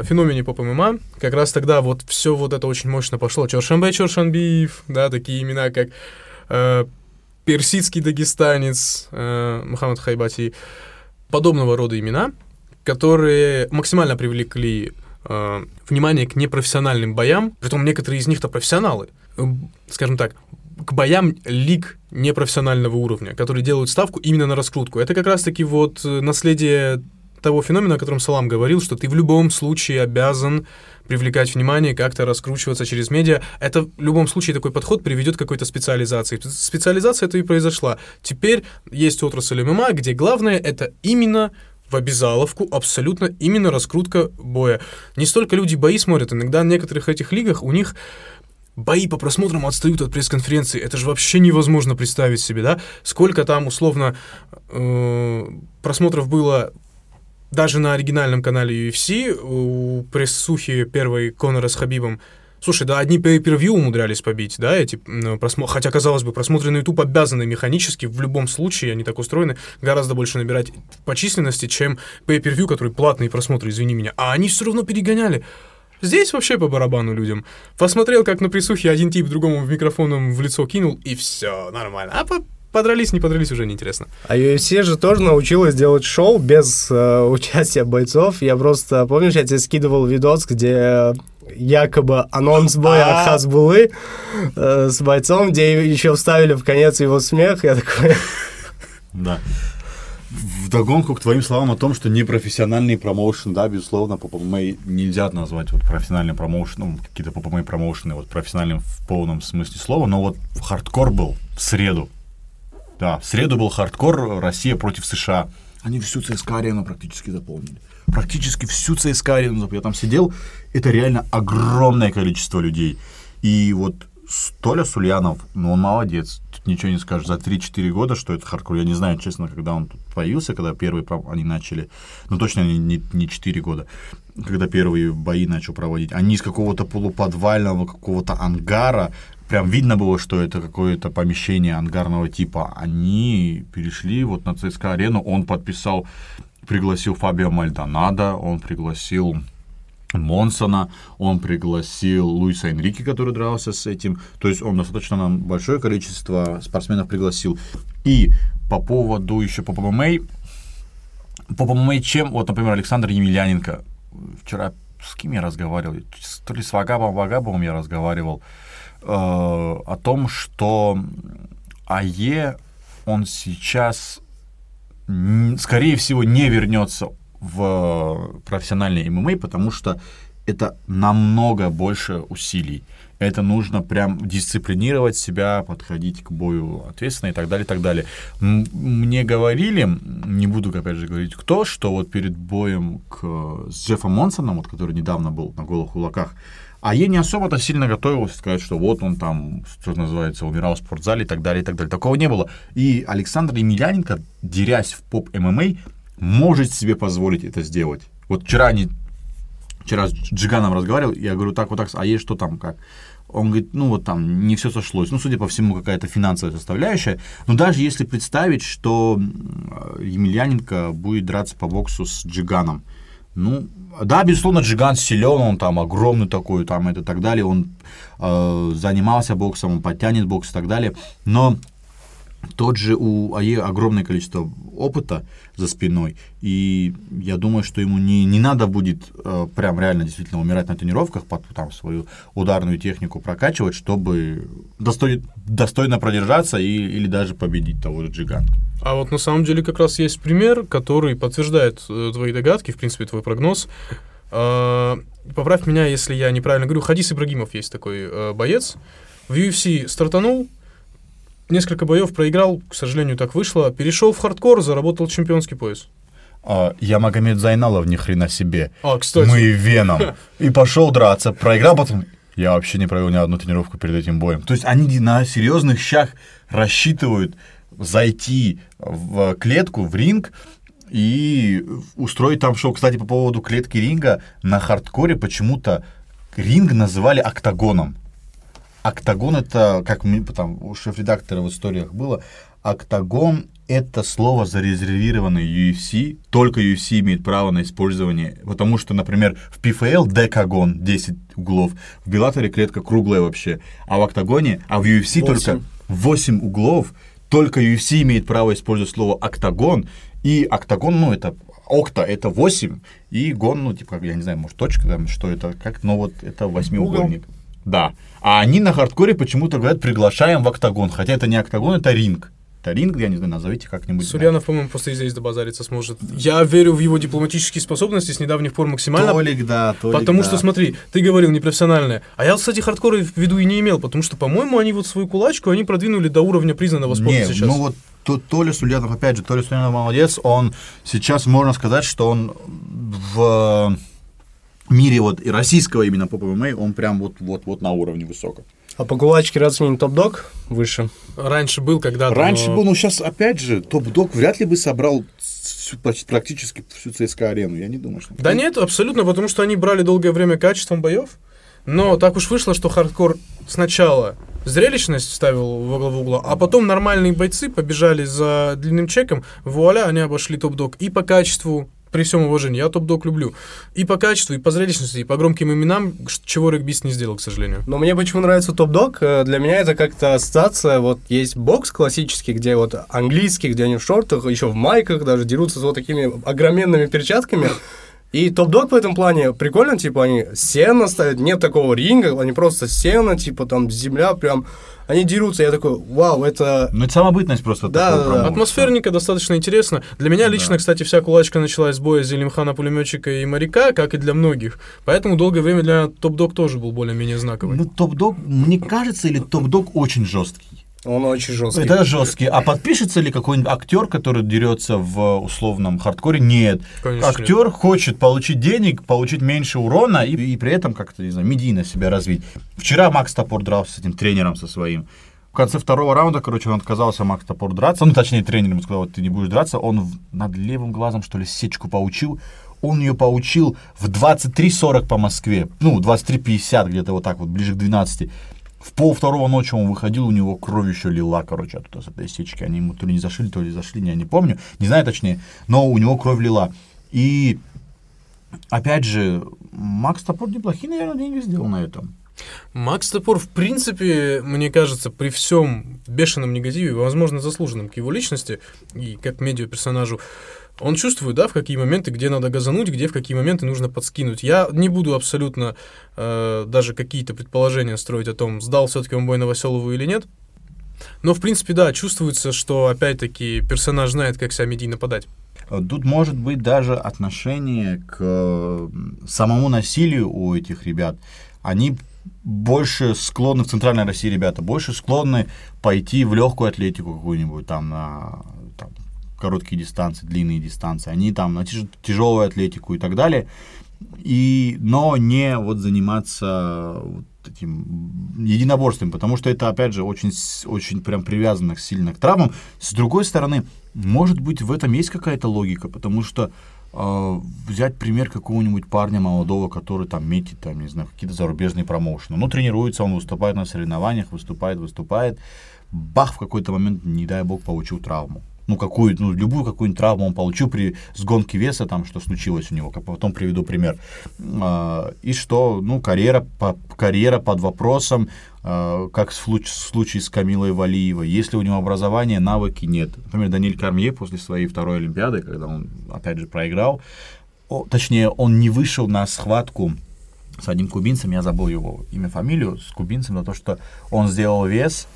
феномене поп-ММА. Как раз тогда вот все вот это очень мощно пошло. Чоршанбе, Чоршанбиев, да, такие имена, как персидский дагестанец Мухаммад Хайбати. Подобного рода имена, которые максимально привлекли внимание к непрофессиональным боям, притом некоторые из них-то профессионалы, скажем так, к боям лиг непрофессионального уровня, которые делают ставку именно на раскрутку. Это как раз-таки вот наследие того феномена, о котором Салам говорил, что ты в любом случае обязан привлекать внимание, как-то раскручиваться через медиа. Это в любом случае такой подход приведет к какой-то специализации. Специализация это и произошла. Теперь есть отрасль ММА, где главное это именно в обязаловку, абсолютно именно раскрутка боя. Не столько люди бои смотрят, иногда в некоторых этих лигах у них бои по просмотрам отстают от пресс-конференции. Это же вообще невозможно представить себе, да? Сколько там, условно, просмотров было даже на оригинальном канале UFC у пресс-сухи первой Конора с Хабибом. Слушай, да, одни pay-per-view умудрялись побить, да, эти просмотры, хотя, казалось бы, просмотры на YouTube обязаны механически, в любом случае, они так устроены, гораздо больше набирать по численности, чем pay-per-view, которые платные просмотры, извини меня, а они все равно перегоняли. Здесь вообще по барабану людям. Посмотрел, как на присухе один тип другому в микрофоном в лицо кинул, и все, нормально. А подрались, не подрались, уже неинтересно. А UFC же тоже научилась делать шоу без участия бойцов. Я просто, помнишь, я тебе скидывал видос, где якобы анонс боя Хасбулы с бойцом, где еще вставили в конец его смех. Я такой... Да. Вдогонку к твоим словам о том, что непрофессиональный промоушен, да, безусловно, по ПМА нельзя назвать вот профессиональным промоушеном, ну, какие-то по ПМА промоушены вот профессиональным в полном смысле слова, но вот хардкор был в среду. Да, в среду был хардкор Россия против США. Они всю ЦСКА-арену практически заполнили. Практически всю ЦСКА-арену. Я там сидел, это реально огромное количество людей. И вот Толя Сульянов, ну он молодец, тут ничего не скажешь, за 3-4 года, что это хардкор, я не знаю, честно, когда он тут появился, когда первые они начали, ну точно не 4 года, когда первые бои начал проводить, они из какого-то полуподвального какого-то ангара, прям видно было, что это какое-то помещение ангарного типа, они перешли вот на ЦСКА-арену, он пригласил Фабио Мальдонадо, он пригласил Монсона, он пригласил Луиса Энрике, который дрался с этим. То есть он достаточно нам большое количество спортсменов пригласил. И по поводу еще по ПМА чем? Вот, например, Александр Емельяненко. Вчера с кем я разговаривал? То ли с Вагабом Вагабовым я разговаривал. О том, что АЕ, он сейчас, скорее всего, не вернется в профессиональные ММА, потому что это намного больше усилий. Это нужно прям дисциплинировать себя, подходить к бою ответственно и так далее, и так далее. Мне говорили, не буду, опять же, говорить кто, что вот перед боем с Джеффом Монсоном, вот, который недавно был на голых кулаках, а ей не особо-то сильно готовилась сказать, что вот он там, что называется, умирал в спортзале и так далее, и так далее. Такого не было. И Александр Емельяненко, дерясь в поп-ММА, может себе позволить это сделать. Вот вчера с Джиганом разговаривал, я говорю, так, а есть что там, как? Он говорит, ну вот там не все сошлось. Ну, судя по всему, какая-то финансовая составляющая. Но даже если представить, что Емельяненко будет драться по боксу с Джиганом. Ну, да, безусловно, Джиган силен, он там огромный такой, там это так далее, он занимался боксом, он подтянет бокс и так далее, но... Тот же у АЕ огромное количество опыта за спиной, и я думаю, что ему не надо будет прям реально действительно умирать на тренировках, там свою ударную технику прокачивать, чтобы достойно продержаться или даже победить того же Джигана. А вот на самом деле как раз есть пример, который подтверждает твои догадки, в принципе, твой прогноз. Поправь меня, если я неправильно говорю. Хадис Ибрагимов есть такой боец. В UFC стартанул. Несколько боев проиграл, к сожалению, так вышло. Перешел в хардкор, заработал чемпионский пояс. Я Магомед Зайналов, ни хрена себе. Кстати. Мы Веном. И пошел драться. Проиграл, потом... Я вообще не провел ни одну тренировку перед этим боем. То есть они на серьезных щах рассчитывают зайти в клетку, в ринг и устроить там шоу. Кстати, по поводу клетки ринга, на хардкоре почему-то ринг называли октагоном. Октагон — это, как там у шеф-редактора в историях было, октагон — это слово, зарезервированное UFC, только UFC имеет право на использование, потому что, например, в ПФЛ декагон — 10 углов, в Беллаторе клетка круглая вообще, а в октагоне, а в UFC 8. Только 8 углов, только UFC имеет право использовать слово октагон, и октагон, ну, это... Окта — это 8, и гон, ну, типа, я не знаю, может, точка, там, что это, как, но вот это восьмиугольник. Да, а они на хардкоре почему-то говорят, приглашаем в октагон, хотя это не октагон, это ринг. ринг, я не знаю, назовите как-нибудь. Сульянов, по-моему, просто здесь добазариться сможет. Я верю в его дипломатические способности с недавних пор максимально. Толик, потому что, смотри, ты говорил непрофессиональное. А я, кстати, хардкора в виду и не имел, потому что, по-моему, они вот свою кулачку, они продвинули до уровня признанного спорта сейчас. Ну вот Толя Сульянов, опять же, Толя Сульянов молодец, он сейчас, можно сказать, что он в мире вот и российского именно по ММА, он прям вот на уровне высоко. А по кулачке рядом с ним топ-дог выше? Раньше был когда-то. Раньше был, но сейчас, опять же, топ-дог вряд ли бы собрал практически всю ЦСКА-арену, я не думаю, что... Да нет, абсолютно, потому что они брали долгое время качеством боев, но так уж вышло, что хардкор сначала зрелищность ставил во главу угла, а потом нормальные бойцы побежали за длинным чеком, вуаля, они обошли топ-дог и по качеству. При всем уважении, я топ-дог люблю. И по качеству, и по зрелищности, и по громким именам, чего регбист не сделал, к сожалению. Но мне почему нравится топ-дог? Для меня это как-то ассоциация. Вот есть бокс классический, где вот английский, где они в шортах, еще в майках даже дерутся с вот такими огроменными перчатками. И топ-дог в этом плане прикольно, типа они сено ставят, нет такого ринга, они просто сено, типа там земля прям... Они дерутся, я такой, вау, это... Ну, это самобытность просто. Да. Атмосферника достаточно интересно. Для меня лично, кстати, вся кулачка началась с боя Зелимхана, пулеметчика и моряка, как и для многих. Поэтому долгое время для топ-дог тоже был более-менее знаковый. Ну, топ-дог, мне кажется, или топ-дог очень жесткий. Он очень жесткий. Это жесткий. А подпишется ли какой-нибудь актер, который дерется в условном хардкоре? Нет. Конечно, актер нет. Хочет получить денег, получить меньше урона и при этом как-то, не знаю, медийно себя развить. Вчера Макс Топор дрался с этим тренером со своим. В конце второго раунда, короче, он отказался, Макс Топор, драться. Ну, точнее, тренер ему сказал, вот ты не будешь драться. Он над левым глазом, что ли, сечку получил. Он ее получил в 23:40 по Москве. Ну, 23:50 где-то вот так вот, ближе к 12. В 1:30 ночи он выходил, у него кровь еще лила, короче, оттуда с этой сечки. Они ему то ли не зашили, то ли зашли, я не помню, не знаю точнее, но у него кровь лила. И, опять же, Макс Топор неплохие, наверное, деньги сделал на этом. Макс Топор, в принципе, мне кажется, при всем бешеном негативе, возможно, заслуженном к его личности и как медиаперсонажу, он чувствует, да, в какие моменты, где надо газануть, где в какие моменты нужно подскинуть. Я не буду абсолютно даже какие-то предположения строить о том, сдал все-таки он бой Новоселову или нет. Но, в принципе, да, чувствуется, что, опять-таки, персонаж знает, как себя медийно подать. Тут может быть даже отношение к самому насилию у этих ребят. Они больше склонны, в Центральной России ребята, больше склонны пойти в легкую атлетику какую-нибудь, там, на... Там, короткие дистанции, длинные дистанции, они там на тяжелую атлетику и так далее, но не вот заниматься вот этим единоборством, потому что это, опять же, очень, очень прям привязано сильно к травмам. С другой стороны, может быть, в этом есть какая-то логика, потому что взять пример какого-нибудь парня молодого, который там метит, там, не знаю, какие-то зарубежные промоушены, ну, тренируется, он выступает на соревнованиях, выступает, бах, в какой-то момент, не дай бог, получил травму. Любую какую-нибудь травму он получил при сгонке веса, там, что случилось у него, потом приведу пример. И что, карьера под вопросом, как в случае с Камилой Валиевой. Если у него образование, навыки нет. Например, Даниил Кормье после своей второй Олимпиады, когда он, опять же, проиграл, он не вышел на схватку с одним кубинцем, я забыл его имя, фамилию, с кубинцем, но то, что он сделал вес...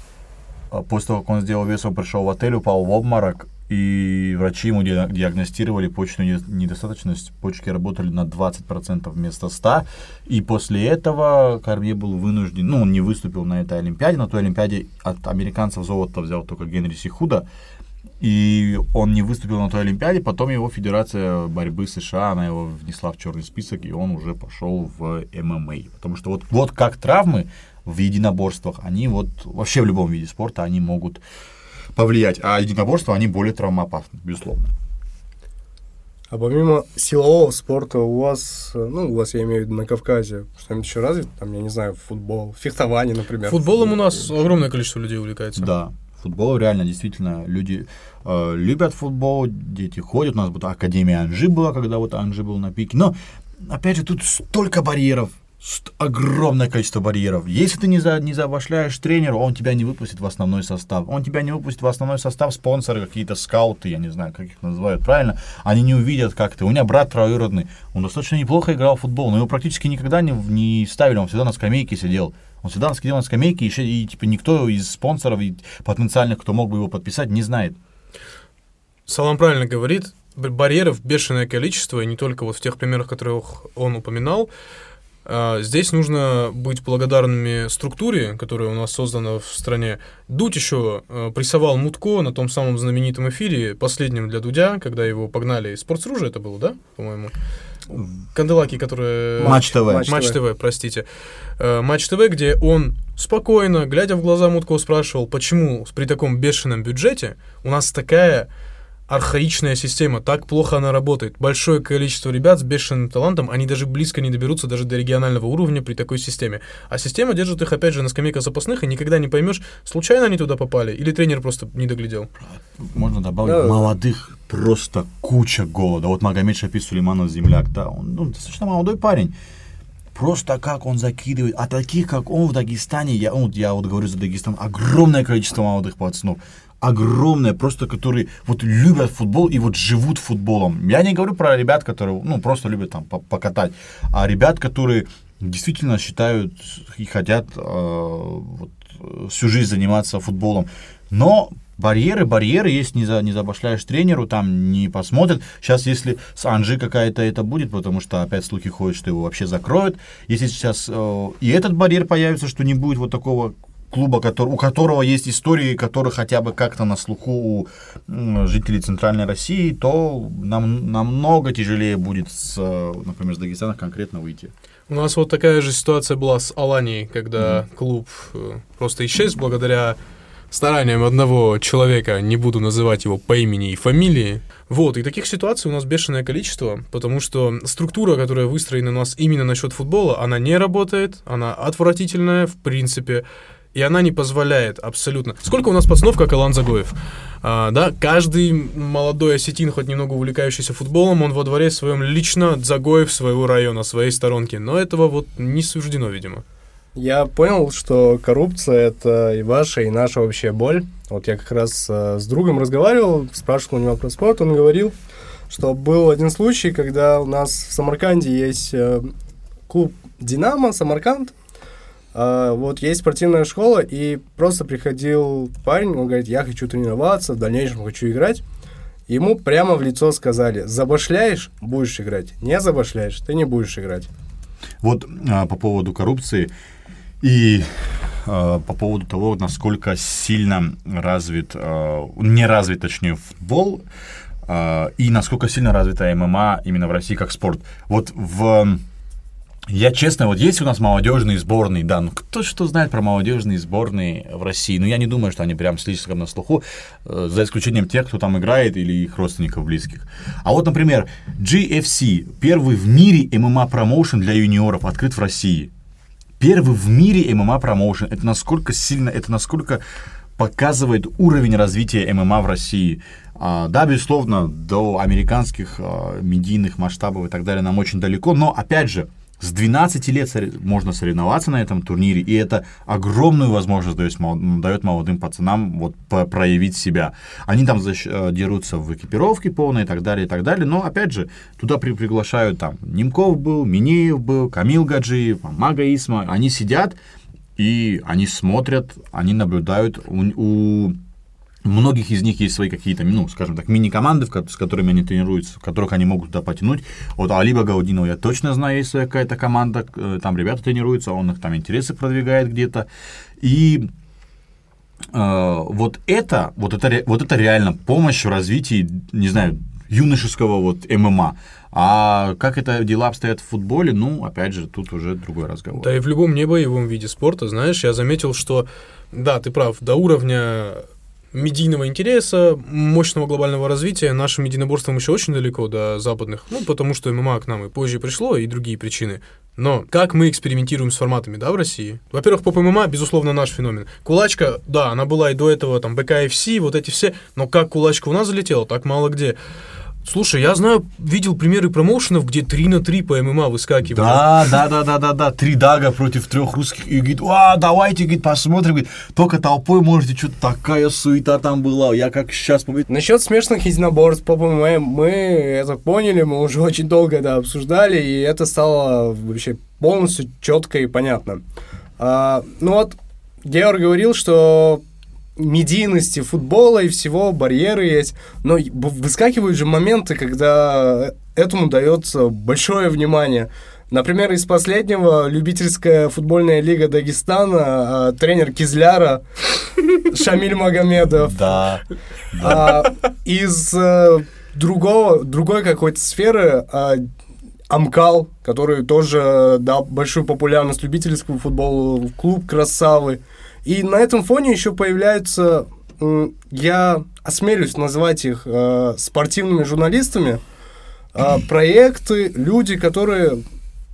После того, как он сделал вес, он пришел в отель, упал в обморок, и врачи ему диагностировали почечную недостаточность. Почки работали на 20% вместо 100%. И после этого Кормье был вынужден... он не выступил на этой Олимпиаде. На той Олимпиаде от американцев золото взял только Генри Сихуда. И он не выступил на той Олимпиаде. Потом его Федерация борьбы США, она его внесла в черный список, и он уже пошел в ММА. Потому что вот как травмы... в единоборствах, они вообще в любом виде спорта, они могут повлиять, а единоборства, они более травмоопасны, безусловно. А помимо силового спорта у вас, я имею в виду, на Кавказе, что-нибудь еще развито? Там, я не знаю, футбол, фехтование, например. Футболом у нас огромное количество людей увлекается. Да, футбол реально, действительно, люди любят футбол, дети ходят, у нас Академия Анжи была, когда Анжи был на пике, но, опять же, тут столько барьеров, огромное количество барьеров. Если ты не заобошляешь тренеру, он тебя не выпустит в основной состав. Он тебя не выпустит в основной состав, спонсоры, какие-то скауты, я не знаю, как их называют правильно, они не увидят, как ты. У меня брат троюродный, он достаточно неплохо играл в футбол, но его практически никогда не ставили, он всегда на скамейке сидел. Он всегда сидел на скамейке, еще и типа никто из спонсоров и потенциальных, кто мог бы его подписать, не знает. Салам правильно говорит. Барьеров бешеное количество, и не только вот в тех примерах, которых он упоминал. Здесь нужно быть благодарными структуре, которая у нас создана в стране. Дудь еще прессовал Мутко на том самом знаменитом эфире, последнем для Дудя, когда его погнали из «Спортсружа», это было, да, по-моему? Канделаки, которые... Матч ТВ, простите. Матч ТВ, где он спокойно, глядя в глаза Мутко, спрашивал, почему при таком бешеном бюджете у нас такая... архаичная система, так плохо она работает. Большое количество ребят с бешеным талантом, они даже близко не доберутся даже до регионального уровня при такой системе. А система держит их, опять же, на скамейке запасных, и никогда не поймешь, случайно они туда попали, или тренер просто не доглядел. Можно добавить, да. Молодых просто куча голода. Вот Магомед Шапиз Сулейманов, земляк, да, он достаточно молодой парень. Просто как он закидывает. А таких, как он в Дагестане, я говорю за Дагестан, огромное количество молодых пацанов. Огромное, просто которые вот любят футбол и вот живут футболом. Я не говорю про ребят, которые просто любят там покатать, а ребят, которые действительно считают и хотят всю жизнь заниматься футболом. Но барьеры есть, не забашляешь тренеру, там не посмотрят. Сейчас, если с Анжи какая-то это будет, потому что опять слухи ходят, что его вообще закроют. Если сейчас и этот барьер появится, что не будет вот такого... клуба, у которого есть истории, которые хотя бы как-то на слуху у жителей Центральной России, то нам намного тяжелее будет, например, с Дагестана конкретно выйти. У нас вот такая же ситуация была с Аланией, когда клуб просто исчез благодаря стараниям одного человека, не буду называть его по имени и фамилии. Вот, и таких ситуаций у нас бешеное количество, потому что структура, которая выстроена у нас именно насчет футбола, она не работает, она отвратительная в принципе, и она не позволяет абсолютно. Сколько у нас пацанов, как Алан Загоев? Каждый молодой осетин, хоть немного увлекающийся футболом, он во дворе своем лично Загоев своего района, своей сторонки. Но этого вот не суждено, видимо. Я понял, что коррупция — это и ваша, и наша общая боль. Вот я как раз с другом разговаривал, спрашивал у него про спорт, он говорил, что был один случай, когда у нас в Самарканде есть клуб «Динамо», «Самарканд». Вот есть спортивная школа, и просто приходил парень, он говорит, я хочу тренироваться, в дальнейшем хочу играть. Ему прямо в лицо сказали, забашляешь, будешь играть, не забашляешь, ты не будешь играть. Вот по поводу коррупции и по поводу того, насколько сильно не развит, футбол, и насколько сильно развита ММА именно в России как спорт. Вот я честно, вот есть у нас молодежные сборные, да, ну кто что знает про молодежные сборные в России, но я не думаю, что они прям слишком на слуху, за исключением тех, кто там играет или их родственников близких. А вот, например, GFC, первый в мире ММА-промоушен для юниоров, открыт в России. Первый в мире ММА-промоушен, это насколько сильно, это насколько показывает уровень развития ММА в России. Да, безусловно, до американских медийных масштабов и так далее нам очень далеко, но опять же, с 12 лет можно соревноваться на этом турнире, и это огромную возможность дает молодым пацанам вот проявить себя. Они там дерутся в экипировке полной и так далее. Но, опять же, туда приглашают, там, Немков был, Минеев был, Камил Гаджиев, Мага Исма. Они сидят, и они смотрят, они наблюдают. У многих из них есть свои какие-то, скажем так, мини-команды, с которыми они тренируются, которых они могут туда потянуть. Вот Алиба Гаудинова, я точно знаю, есть своя какая-то команда, там ребята тренируются, он их там интересы продвигает где-то. И вот это реально помощь в развитии, не знаю, юношеского вот ММА. А как это дела обстоят в футболе, опять же, тут уже другой разговор. Да и в любом небоевом виде спорта, знаешь, я заметил, что, да, ты прав, до уровня... медийного интереса, мощного глобального развития, нашим единоборством еще очень далеко до западных, потому что ММА к нам и позже пришло, и другие причины. Но как мы экспериментируем с форматами, да, в России? Во-первых, поп-ММА, безусловно, наш феномен. Кулачка, да, она была и до этого, там, БКФС, вот эти все, но как кулачка у нас залетела, так мало где. Слушай, я знаю, видел примеры промоушенов, где 3-3 по ММА выскакивали. Да, 3 дага против 3 русских. И говорит, давайте, говорит, посмотрим. Говорит, только толпой можете, что-то такая суета там была. Я как сейчас помню. Насчет смешанных единоборств по ММА, мы это поняли, мы уже очень долго это обсуждали, и это стало вообще полностью четко и понятно. Ну вот, Георг говорил, что медийности футбола и всего, барьеры есть, но выскакивают же моменты, когда этому дается большое внимание. Например, из последнего любительская футбольная лига Дагестана, тренер Кизляра Шамиль Магомедов. Да. Из другой какой-то сферы Амкал, который тоже дал большую популярность любительскому футболу, клуб Красавы. И на этом фоне еще появляются, я осмелюсь назвать их спортивными журналистами, проекты, люди, которые...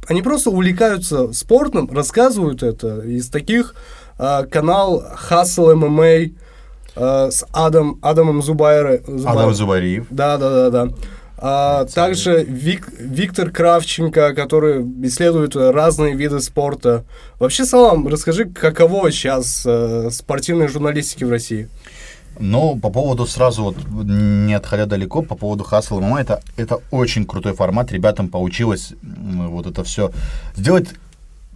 Они просто увлекаются спортом, рассказывают это. Из таких канал Hustle MMA с Адамом Зубайра. Адам Зубайриев. Да. Также Виктор Кравченко, который исследует разные виды спорта. Вообще, Салам, расскажи, каково сейчас спортивной журналистики в России? Ну, по поводу сразу, вот, не отходя далеко, по поводу Hustle MMA, это очень крутой формат. Ребятам получилось вот это все сделать,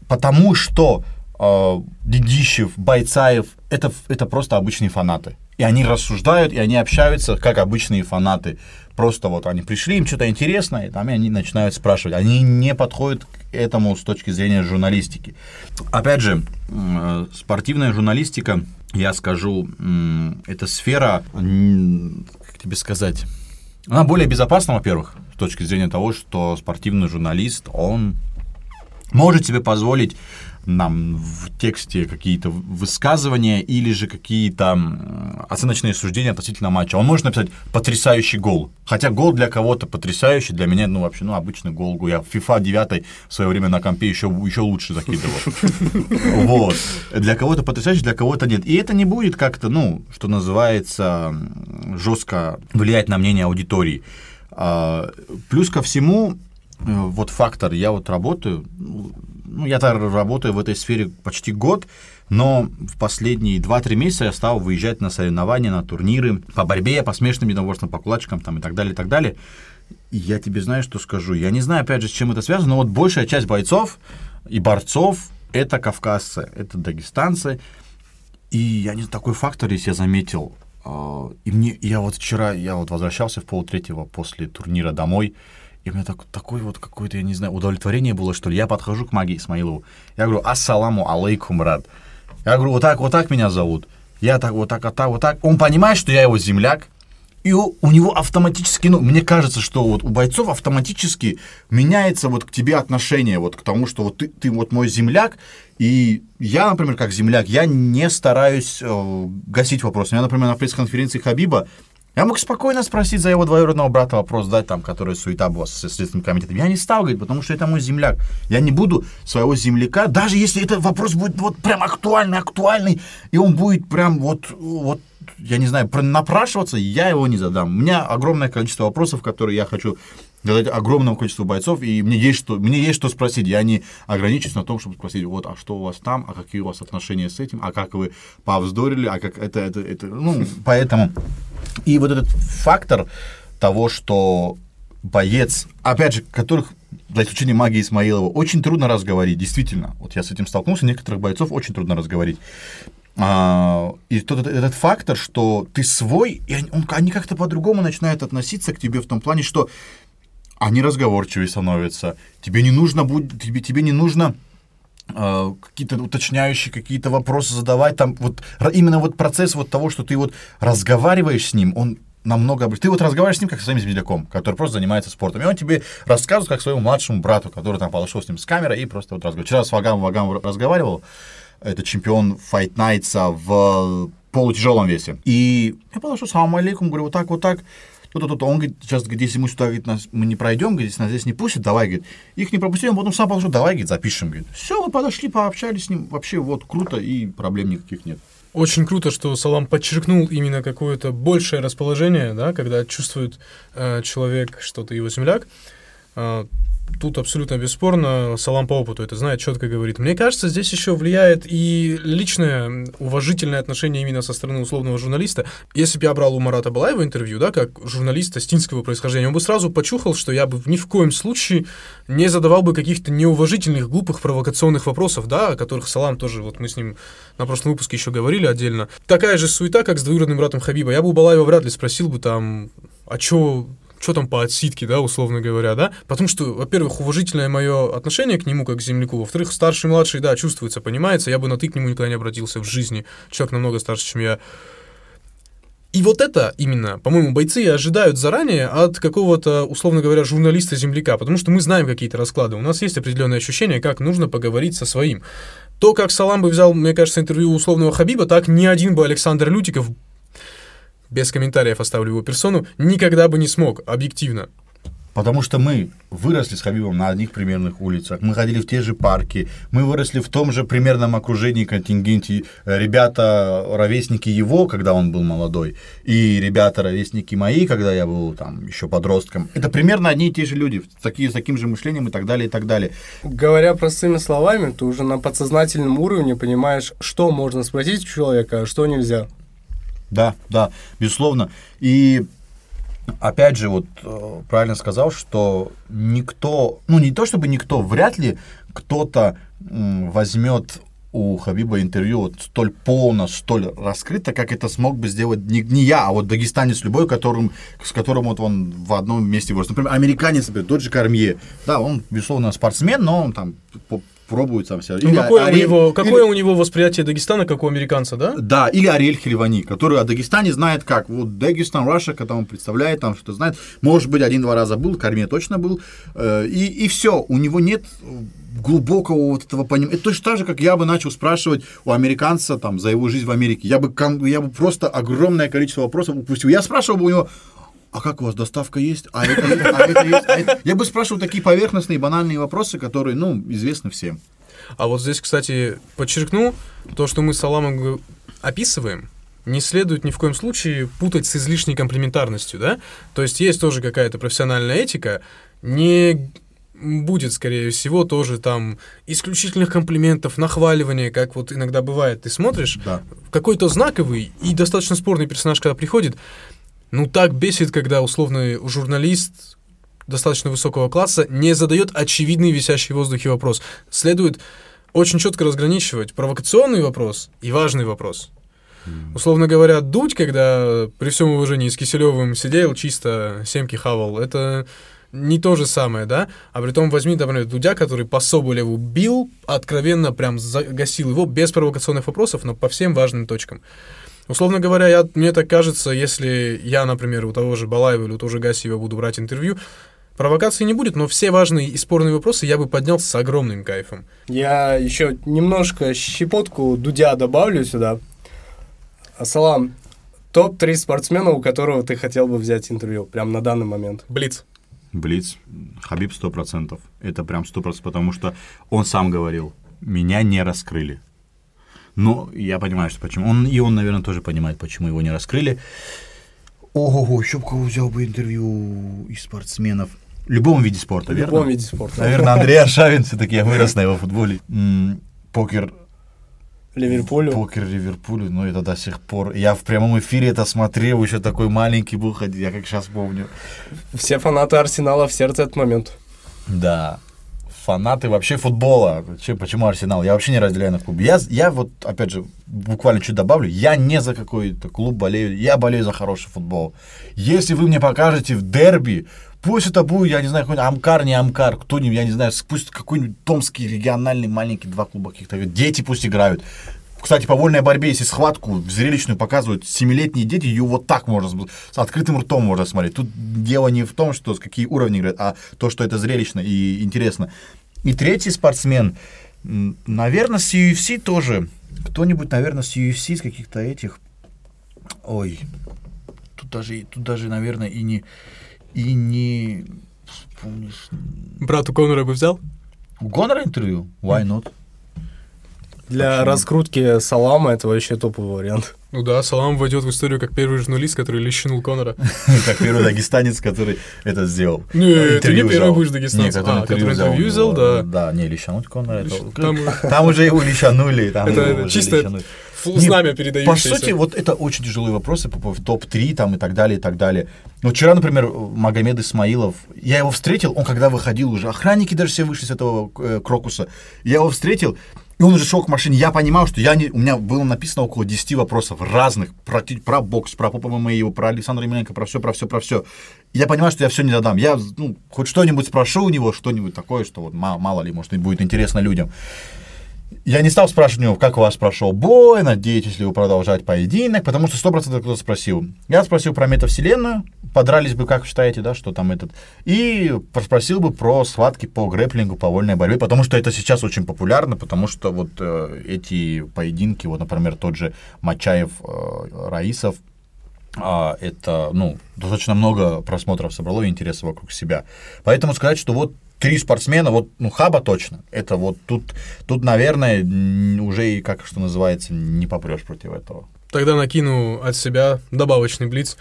потому что Дедищев, Байцаев, это просто обычные фанаты. И они рассуждают, и они общаются, как обычные фанаты. Просто вот они пришли, им что-то интересное, и там они начинают спрашивать. Они не подходят к этому с точки зрения журналистики. Опять же, спортивная журналистика, я скажу, эта сфера, как тебе сказать, она более безопасна, во-первых, с точки зрения того, что спортивный журналист, он может себе позволить нам в тексте какие-то высказывания или же какие-то оценочные суждения относительно матча. Он может написать потрясающий гол. Хотя гол для кого-то потрясающий, для меня, ну, вообще, ну, обычный гол. Я в FIFA 9 в свое время на компе еще лучше закидывал. Вот. Для кого-то потрясающий, для кого-то нет. И это не будет как-то, ну, что называется, жестко влиять на мнение аудитории. Плюс ко всему, вот фактор, я вот работаю... Ну, я-то работаю в этой сфере почти год, но в последние 2-3 месяца я стал выезжать на соревнования, на турниры по борьбе, по смешанным единоборствам, по кулачкам там, и так далее, и так далее. И я тебе знаю, что скажу. Я не знаю, опять же, с чем это связано, но вот большая часть бойцов и борцов – это кавказцы, это дагестанцы. И я не такой фактор, если я заметил. И мне, я вот вчера, я вот возвращался в 2:30 после турнира домой, и у меня такое вот какое-то, я не знаю, удовлетворение было, что ли. Я подхожу к Маге Исмаилову. Я говорю, ассаламу алейкум, брат. Я говорю, вот так меня зовут. Я так, вот так. Он понимает, что я его земляк. И у него автоматически, ну, мне кажется, что вот у бойцов автоматически меняется вот к тебе отношение, вот к тому, что вот ты вот мой земляк, и я, например, как земляк, я не стараюсь гасить вопрос. У меня, например, на пресс-конференции Хабиба я мог спокойно спросить за его двоюродного брата вопрос, дать там, который суета была со Следственным комитетом. Я не стал говорить, потому что это мой земляк. Я не буду своего земляка, даже если этот вопрос будет вот прям актуальный, и он будет прям вот я не знаю, напрашиваться, я его не задам. У меня огромное количество вопросов, которые я хочу задать огромному количеству бойцов, и мне есть что спросить. Я не ограничусь на том, чтобы спросить, вот, а что у вас там, а какие у вас отношения с этим, а как вы повздорили, а как это, ну, поэтому... И вот этот фактор того, что боец, опять же, которых, за исключением Маги Исмаилова, очень трудно разговорить, действительно. Вот я с этим столкнулся, некоторых бойцов очень трудно разговорить. И тот этот фактор, что ты свой, и они как-то по-другому начинают относиться к тебе в том плане, что они разговорчивее становятся. Тебе не нужно какие-то уточняющие, какие-то вопросы задавать, там вот именно вот процесс вот того, что ты вот разговариваешь с ним, он намного... Ты вот разговариваешь с ним, как со своим земляком, который просто занимается спортом, и он тебе рассказывает, как своему младшему брату, который там подошел с ним с камерой и просто вот разговаривал. Вчера с Вагабом разговаривал, это чемпион Fight Night'а в полутяжелом весе, и я подошел, салам алейкум, говорю, вот так, он говорит, сейчас, говорит, если мы сюда, говорит, мы не пройдем, говорит, если нас здесь не пустят, давай, говорит, их не пропустили, он потом сам подошел, давай, говорит, запишем, говорит. Все, мы подошли, пообщались с ним, вообще вот круто, и проблем никаких нет. Очень круто, что Салам подчеркнул именно какое-то большее расположение, да, когда чувствует человек, что ты его земляк. Тут абсолютно бесспорно, Салам по опыту это знает, четко говорит. Мне кажется, здесь еще влияет и личное уважительное отношение именно со стороны условного журналиста. Если бы я брал у Марата Балаева интервью, да, как журналиста стинского происхождения, он бы сразу почухал, что я бы ни в коем случае не задавал бы каких-то неуважительных, глупых, провокационных вопросов, да, о которых Салам тоже, вот мы с ним на прошлом выпуске еще говорили отдельно. Такая же суета, как с двоюродным братом Хабиба. Я бы у Балаева вряд ли спросил бы там, а что там по отсидке, да, условно говоря, да, потому что, во-первых, уважительное мое отношение к нему как к земляку, во-вторых, старший, младший, да, чувствуется, понимается, я бы на «ты» к нему никогда не обратился в жизни, человек намного старше, чем я. И вот это именно, по-моему, бойцы ожидают заранее от какого-то, условно говоря, журналиста-земляка, потому что мы знаем какие-то расклады, у нас есть определенные ощущения, как нужно поговорить со своим. То, как Салам бы взял, мне кажется, интервью у условного Хабиба, так ни один бы Александр Лютиков, без комментариев оставлю его персону, никогда бы не смог, объективно. Потому что мы выросли с Хабибом на одних примерных улицах, мы ходили в те же парки, мы выросли в том же примерном окружении, контингенте. Ребята, ровесники его, когда он был молодой, и ребята, ровесники мои, когда я был там еще подростком. Это примерно одни и те же люди, с таким же мышлением и так далее, и так далее. Говоря простыми словами, ты уже на подсознательном уровне понимаешь, что можно спросить у человека, а что нельзя. Да, да, безусловно. И опять же, вот правильно сказал, что никто, ну не то чтобы никто, вряд ли кто-то возьмет у Хабиба интервью вот столь полно, столь раскрыто, как это смог бы сделать не я, а вот дагестанец любой, с которым вот он в одном месте вырос. Например, американец, например, тот же Кормье. Да, он, безусловно, спортсмен, но он там... пробует сам себя. Ну, какое у него восприятие Дагестана, как у американца, да? Да, или Ариэль Хельвани, который о Дагестане знает как. Вот Дагестан, Раша, когда он представляет, там что-то знает. Может быть, один-два раза был, Кормье точно был. И все, у него нет глубокого вот этого понимания. Это точно так же, как я бы начал спрашивать у американца там, за его жизнь в Америке. Я бы просто огромное количество вопросов упустил. Я спрашивал бы у него... А как у вас доставка есть? А это есть? Я бы спрашивал такие поверхностные, банальные вопросы, которые, известны всем. А вот здесь, кстати, подчеркну, то, что мы с Саламом описываем, не следует ни в коем случае путать с излишней комплиментарностью, да? То есть тоже какая-то профессиональная этика, не... Будет, скорее всего, тоже там исключительных комплиментов, нахваливания, как вот иногда бывает. Ты смотришь, да. Какой-то знаковый и достаточно спорный персонаж, когда приходит, так бесит, когда условный журналист достаточно высокого класса не задает очевидный висящий в воздухе вопрос. Следует очень четко разграничивать провокационный вопрос и важный вопрос. Условно говоря, дуть, когда при всем уважении с Киселевым сидел, чисто семки хавал, это не то же самое, да? А при том возьми, например, Дудя, который по Соболеву бил, откровенно прям загасил его без провокационных вопросов, но по всем важным точкам. Условно говоря, мне так кажется, если я, например, у того же Балаева или у того же Гасиева буду брать интервью, провокации не будет, но все важные и спорные вопросы я бы поднял с огромным кайфом. Я еще немножко щепотку Дудя добавлю сюда. Салам, топ-3 спортсмена, у которого ты хотел бы взять интервью, прямо на данный момент. Блиц. Хабиб 100%. Это прям 100%, потому что он сам говорил, меня не раскрыли. Но я понимаю, что почему. Он, наверное, тоже понимает, почему его не раскрыли. Ого, еще бы кого взял бы интервью из спортсменов. В любом виде спорта, верно? В любом виде спорта. Наверное, Андрей Аршавин, все-таки я вырос на его футболе. Покер. Покер Ливерпулю, это до сих пор. Я в прямом эфире это смотрел, еще такой маленький был, я как сейчас помню. Все фанаты Арсенала в сердце этот момент. Да. Фанаты вообще футбола. Почему Арсенал? Я вообще не разделяю на клубы. Я вот, опять же, буквально чуть добавлю, я не за какой-то клуб болею, я болею за хороший футбол. Если вы мне покажете в дерби, пусть это будет, я не знаю, какой-нибудь Амкар, не Амкар, кто-нибудь, я не знаю, пусть какой-нибудь томский региональный маленький, 2 клуба каких-то, дети пусть играют. Кстати, по вольной борьбе, если схватку зрелищную показывают 7-летние дети, ее вот так можно, с открытым ртом можно смотреть. Тут дело не в том, что какие уровни играют, а то, что это зрелищно и интересно. И третий спортсмен, наверное, с UFC тоже. Кто-нибудь, наверное, с UFC, с каких-то этих... Ой, тут даже наверное, и не... Вспомнишь... Брат у Конора бы взял? У Конора интервью? Why not? Для раскрутки Салама это вообще топовый вариант. Ну да, Салам войдет в историю как первый журналист, который лещинул Конора. Как первый дагестанец, который это сделал. Нет, ты не первый будешь дагестанец. Нет, который интервью взял, да. Да, не, лещануть Конора. Там уже его лещанули. Это чисто знамя передающееся. По сути, вот это очень тяжелые вопросы по поводу топ-3 там и так далее, и так далее. Но вчера, например, Магомед Исмаилов, я его встретил, он когда выходил уже, охранники даже все вышли с этого крокуса, я его встретил, и он уже шел к машине. Я понимал, что у меня было написано около 10 вопросов разных про бокс, про поп ММА, про Александра Емельяненко, про все. Я понимал, что я все не додам. Я хоть что-нибудь спрошу у него, что-нибудь такое, что вот мало ли, может, будет интересно людям. Я не стал спрашивать у него, как у вас прошел бой, надеетесь ли вы продолжать поединок, потому что 100% кто-то спросил. Я спросил про метавселенную, подрались бы, как считаете, да, что там этот, и спросил бы про схватки по грэплингу, по вольной борьбе, потому что это сейчас очень популярно, потому что вот эти поединки, вот, например, тот же Мачаев, Раисов, это, достаточно много просмотров собрало и интереса вокруг себя. Поэтому сказать, что вот 3 спортсмена, вот, Хаба точно. Это вот тут, наверное, уже и, как что называется, не попрешь против этого. Тогда накину от себя добавочный блиц.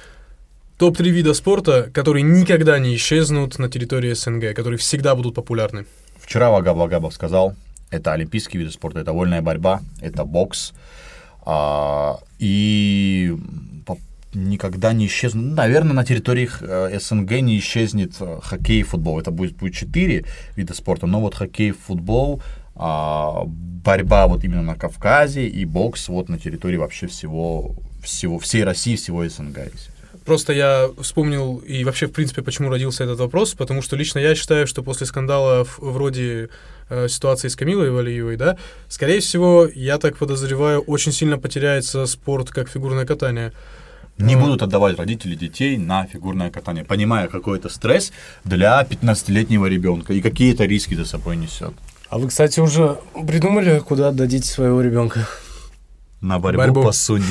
Топ-3 вида спорта, которые никогда не исчезнут на территории СНГ, которые всегда будут популярны. Вчера Вагаб Вагабов сказал, это олимпийские виды спорта, это вольная борьба, это бокс. И никогда не исчезнут. Наверное, на территориях СНГ не исчезнет хоккей и футбол. Это будет 4 вида спорта, но вот хоккей, футбол, борьба вот именно на Кавказе и бокс вот на территории вообще всего всей России, всего СНГ. Просто я вспомнил и вообще, в принципе, почему родился этот вопрос, потому что лично я считаю, что после скандала вроде ситуации с Камилой Валиевой, да, скорее всего, я так подозреваю, очень сильно потеряется спорт как фигурное катание. Не будут отдавать родители детей на фигурное катание, понимая, какой это стресс для 15-летнего ребенка и какие это риски за собой несет. А вы, кстати, уже придумали, куда отдадите своего ребенка? На борьбу по судне.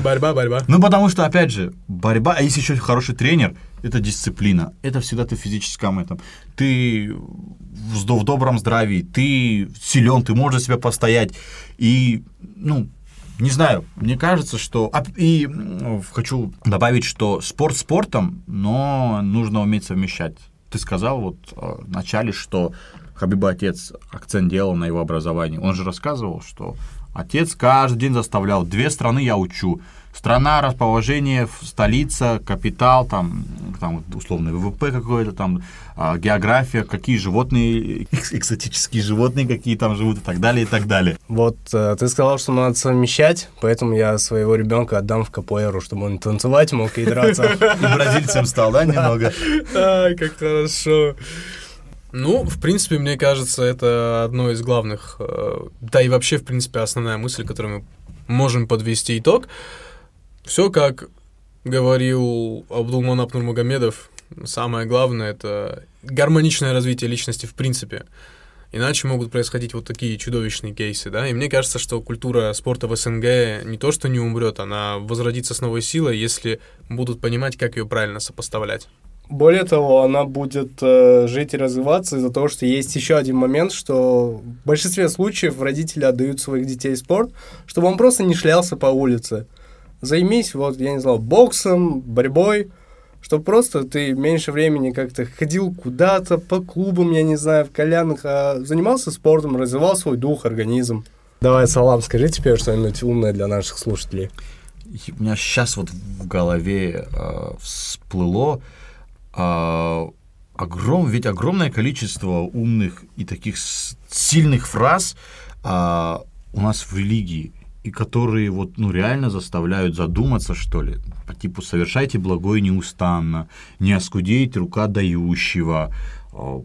Борьба. Ну, потому что, опять же, борьба, а если еще хороший тренер, это дисциплина. Это всегда ты в физическом этом. Ты в добром здравии, ты силен, ты можешь за себя постоять. И, не знаю, мне кажется, что... И хочу добавить, что спорт спортом, но нужно уметь совмещать. Ты сказал вот в начале, что Хабиба отец акцент делал на его образовании. Он же рассказывал, что отец каждый день заставлял. 2 страны я учу. Страна, расположение, столица, капитал, там условно ВВП какое-то, там география, какие животные, экзотические животные, какие там живут и так далее, и так далее. Вот ты сказал, что надо совмещать, поэтому я своего ребенка отдам в капоэру, чтобы он танцевать мог и драться. И бразильцем стал, да, немного? Да, как хорошо. Ну, в принципе, мне кажется, это одно из главных, да и вообще, в принципе, основная мысль, которую мы можем подвести итог. Все, как говорил Абдулманап Нурмагомедов, самое главное – это гармоничное развитие личности в принципе. Иначе могут происходить вот такие чудовищные кейсы, да. И мне кажется, что культура спорта в СНГ не то что не умрет, она возродится с новой силой, если будут понимать, как ее правильно сопоставлять. Более того, она будет жить и развиваться из-за того, что есть еще один момент, что в большинстве случаев родители отдают своих детей в спорт, чтобы он просто не шлялся по улице. Займись, боксом, борьбой, чтобы просто ты меньше времени как-то ходил куда-то, по клубам, в кальянах, а занимался спортом, развивал свой дух, организм. Давай, Салам, скажи теперь что-нибудь умное для наших слушателей. У меня сейчас вот в голове всплыло... ведь огромное количество умных и таких сильных фраз у нас в религии, и которые реально заставляют задуматься, что ли, по типу «совершайте благое неустанно», «не оскудеет рука дающего»,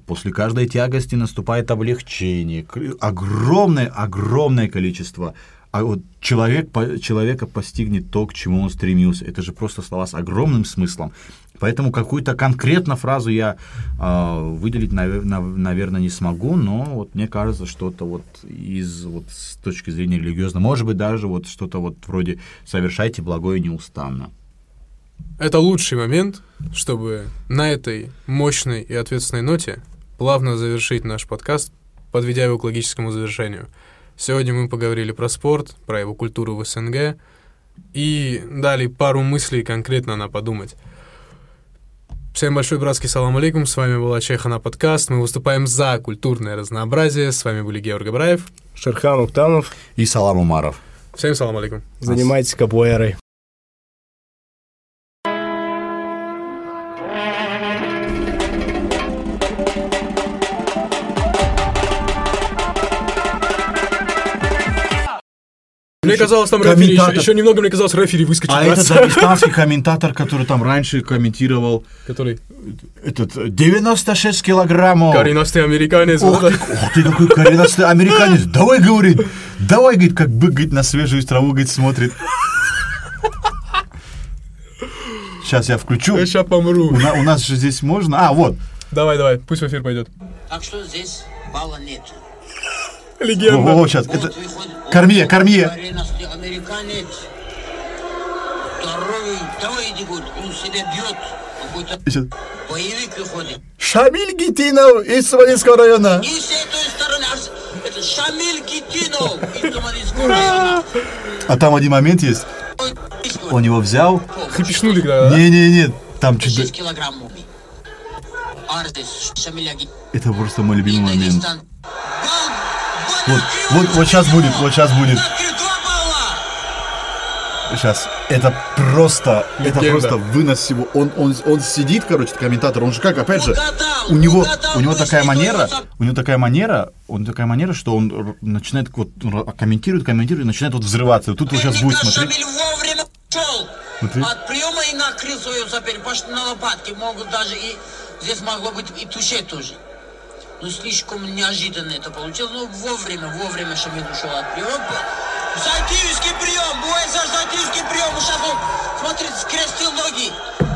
«после каждой тягости наступает облегчение». Огромное количество. А вот человека постигнет то, к чему он стремился. Это же просто слова с огромным смыслом. Поэтому какую-то конкретно фразу я выделить, наверное, не смогу, но вот мне кажется, что-то с точки зрения религиозной, может быть, даже что-то вроде «совершайте благое неустанно». Это лучший момент, чтобы на этой мощной и ответственной ноте плавно завершить наш подкаст. подведя его к логическому завершению. Сегодня мы поговорили про спорт, про его культуру в СНГ и дали пару мыслей конкретно на подумать. Всем большой братский салам алейкум, с вами была Чайхана подкаст, мы выступаем за культурное разнообразие, с вами были Георгий Бараев, Шерхан Уктамов и Салам Умаров. Всем салам алейкум. Занимайтесь капуэрой. Мне казалось, там рефери, еще немного мне казалось, рефери выскочил. А это дагестанский комментатор, который там раньше комментировал. Который? Этот, 96 килограммов. Коренастый американец. Ох ты какой коренастый американец. Давай, говорит, как бык на свежую траву, смотрит. Сейчас я включу. Я сейчас помру. У нас же здесь можно. А, вот. Давай, пусть в эфир пойдет. Так что здесь балла нет. Легенда. О, сейчас. Вот, это... Кормье. Шамиль Гитинов из Туманинского района. И с этой стороны. Это Шамиль Гитинов из Туманинского района. А там один момент есть. Он его взял. Хипишнули, да? Не. Там чуть... 6 килограммов. Это просто мой любимый момент. Вот сейчас будет. Сейчас. Это просто вынос его. Он сидит, короче, комментатор. Он же как, опять же, у него такая манера, что он начинает вот комментирует, и начинает вот взрываться. Вот тут вот сейчас будет смотреть. От приема и накрыл свою соперницу, потому что на лопатке могут даже и здесь могло быть и туше тоже. Ну, слишком неожиданно это получилось. Ну, вовремя Шамиль ушел от приема. Сайтиевский прием! Бувайсар Сайтиевский прием! Сейчас он, смотрит, скрестил ноги.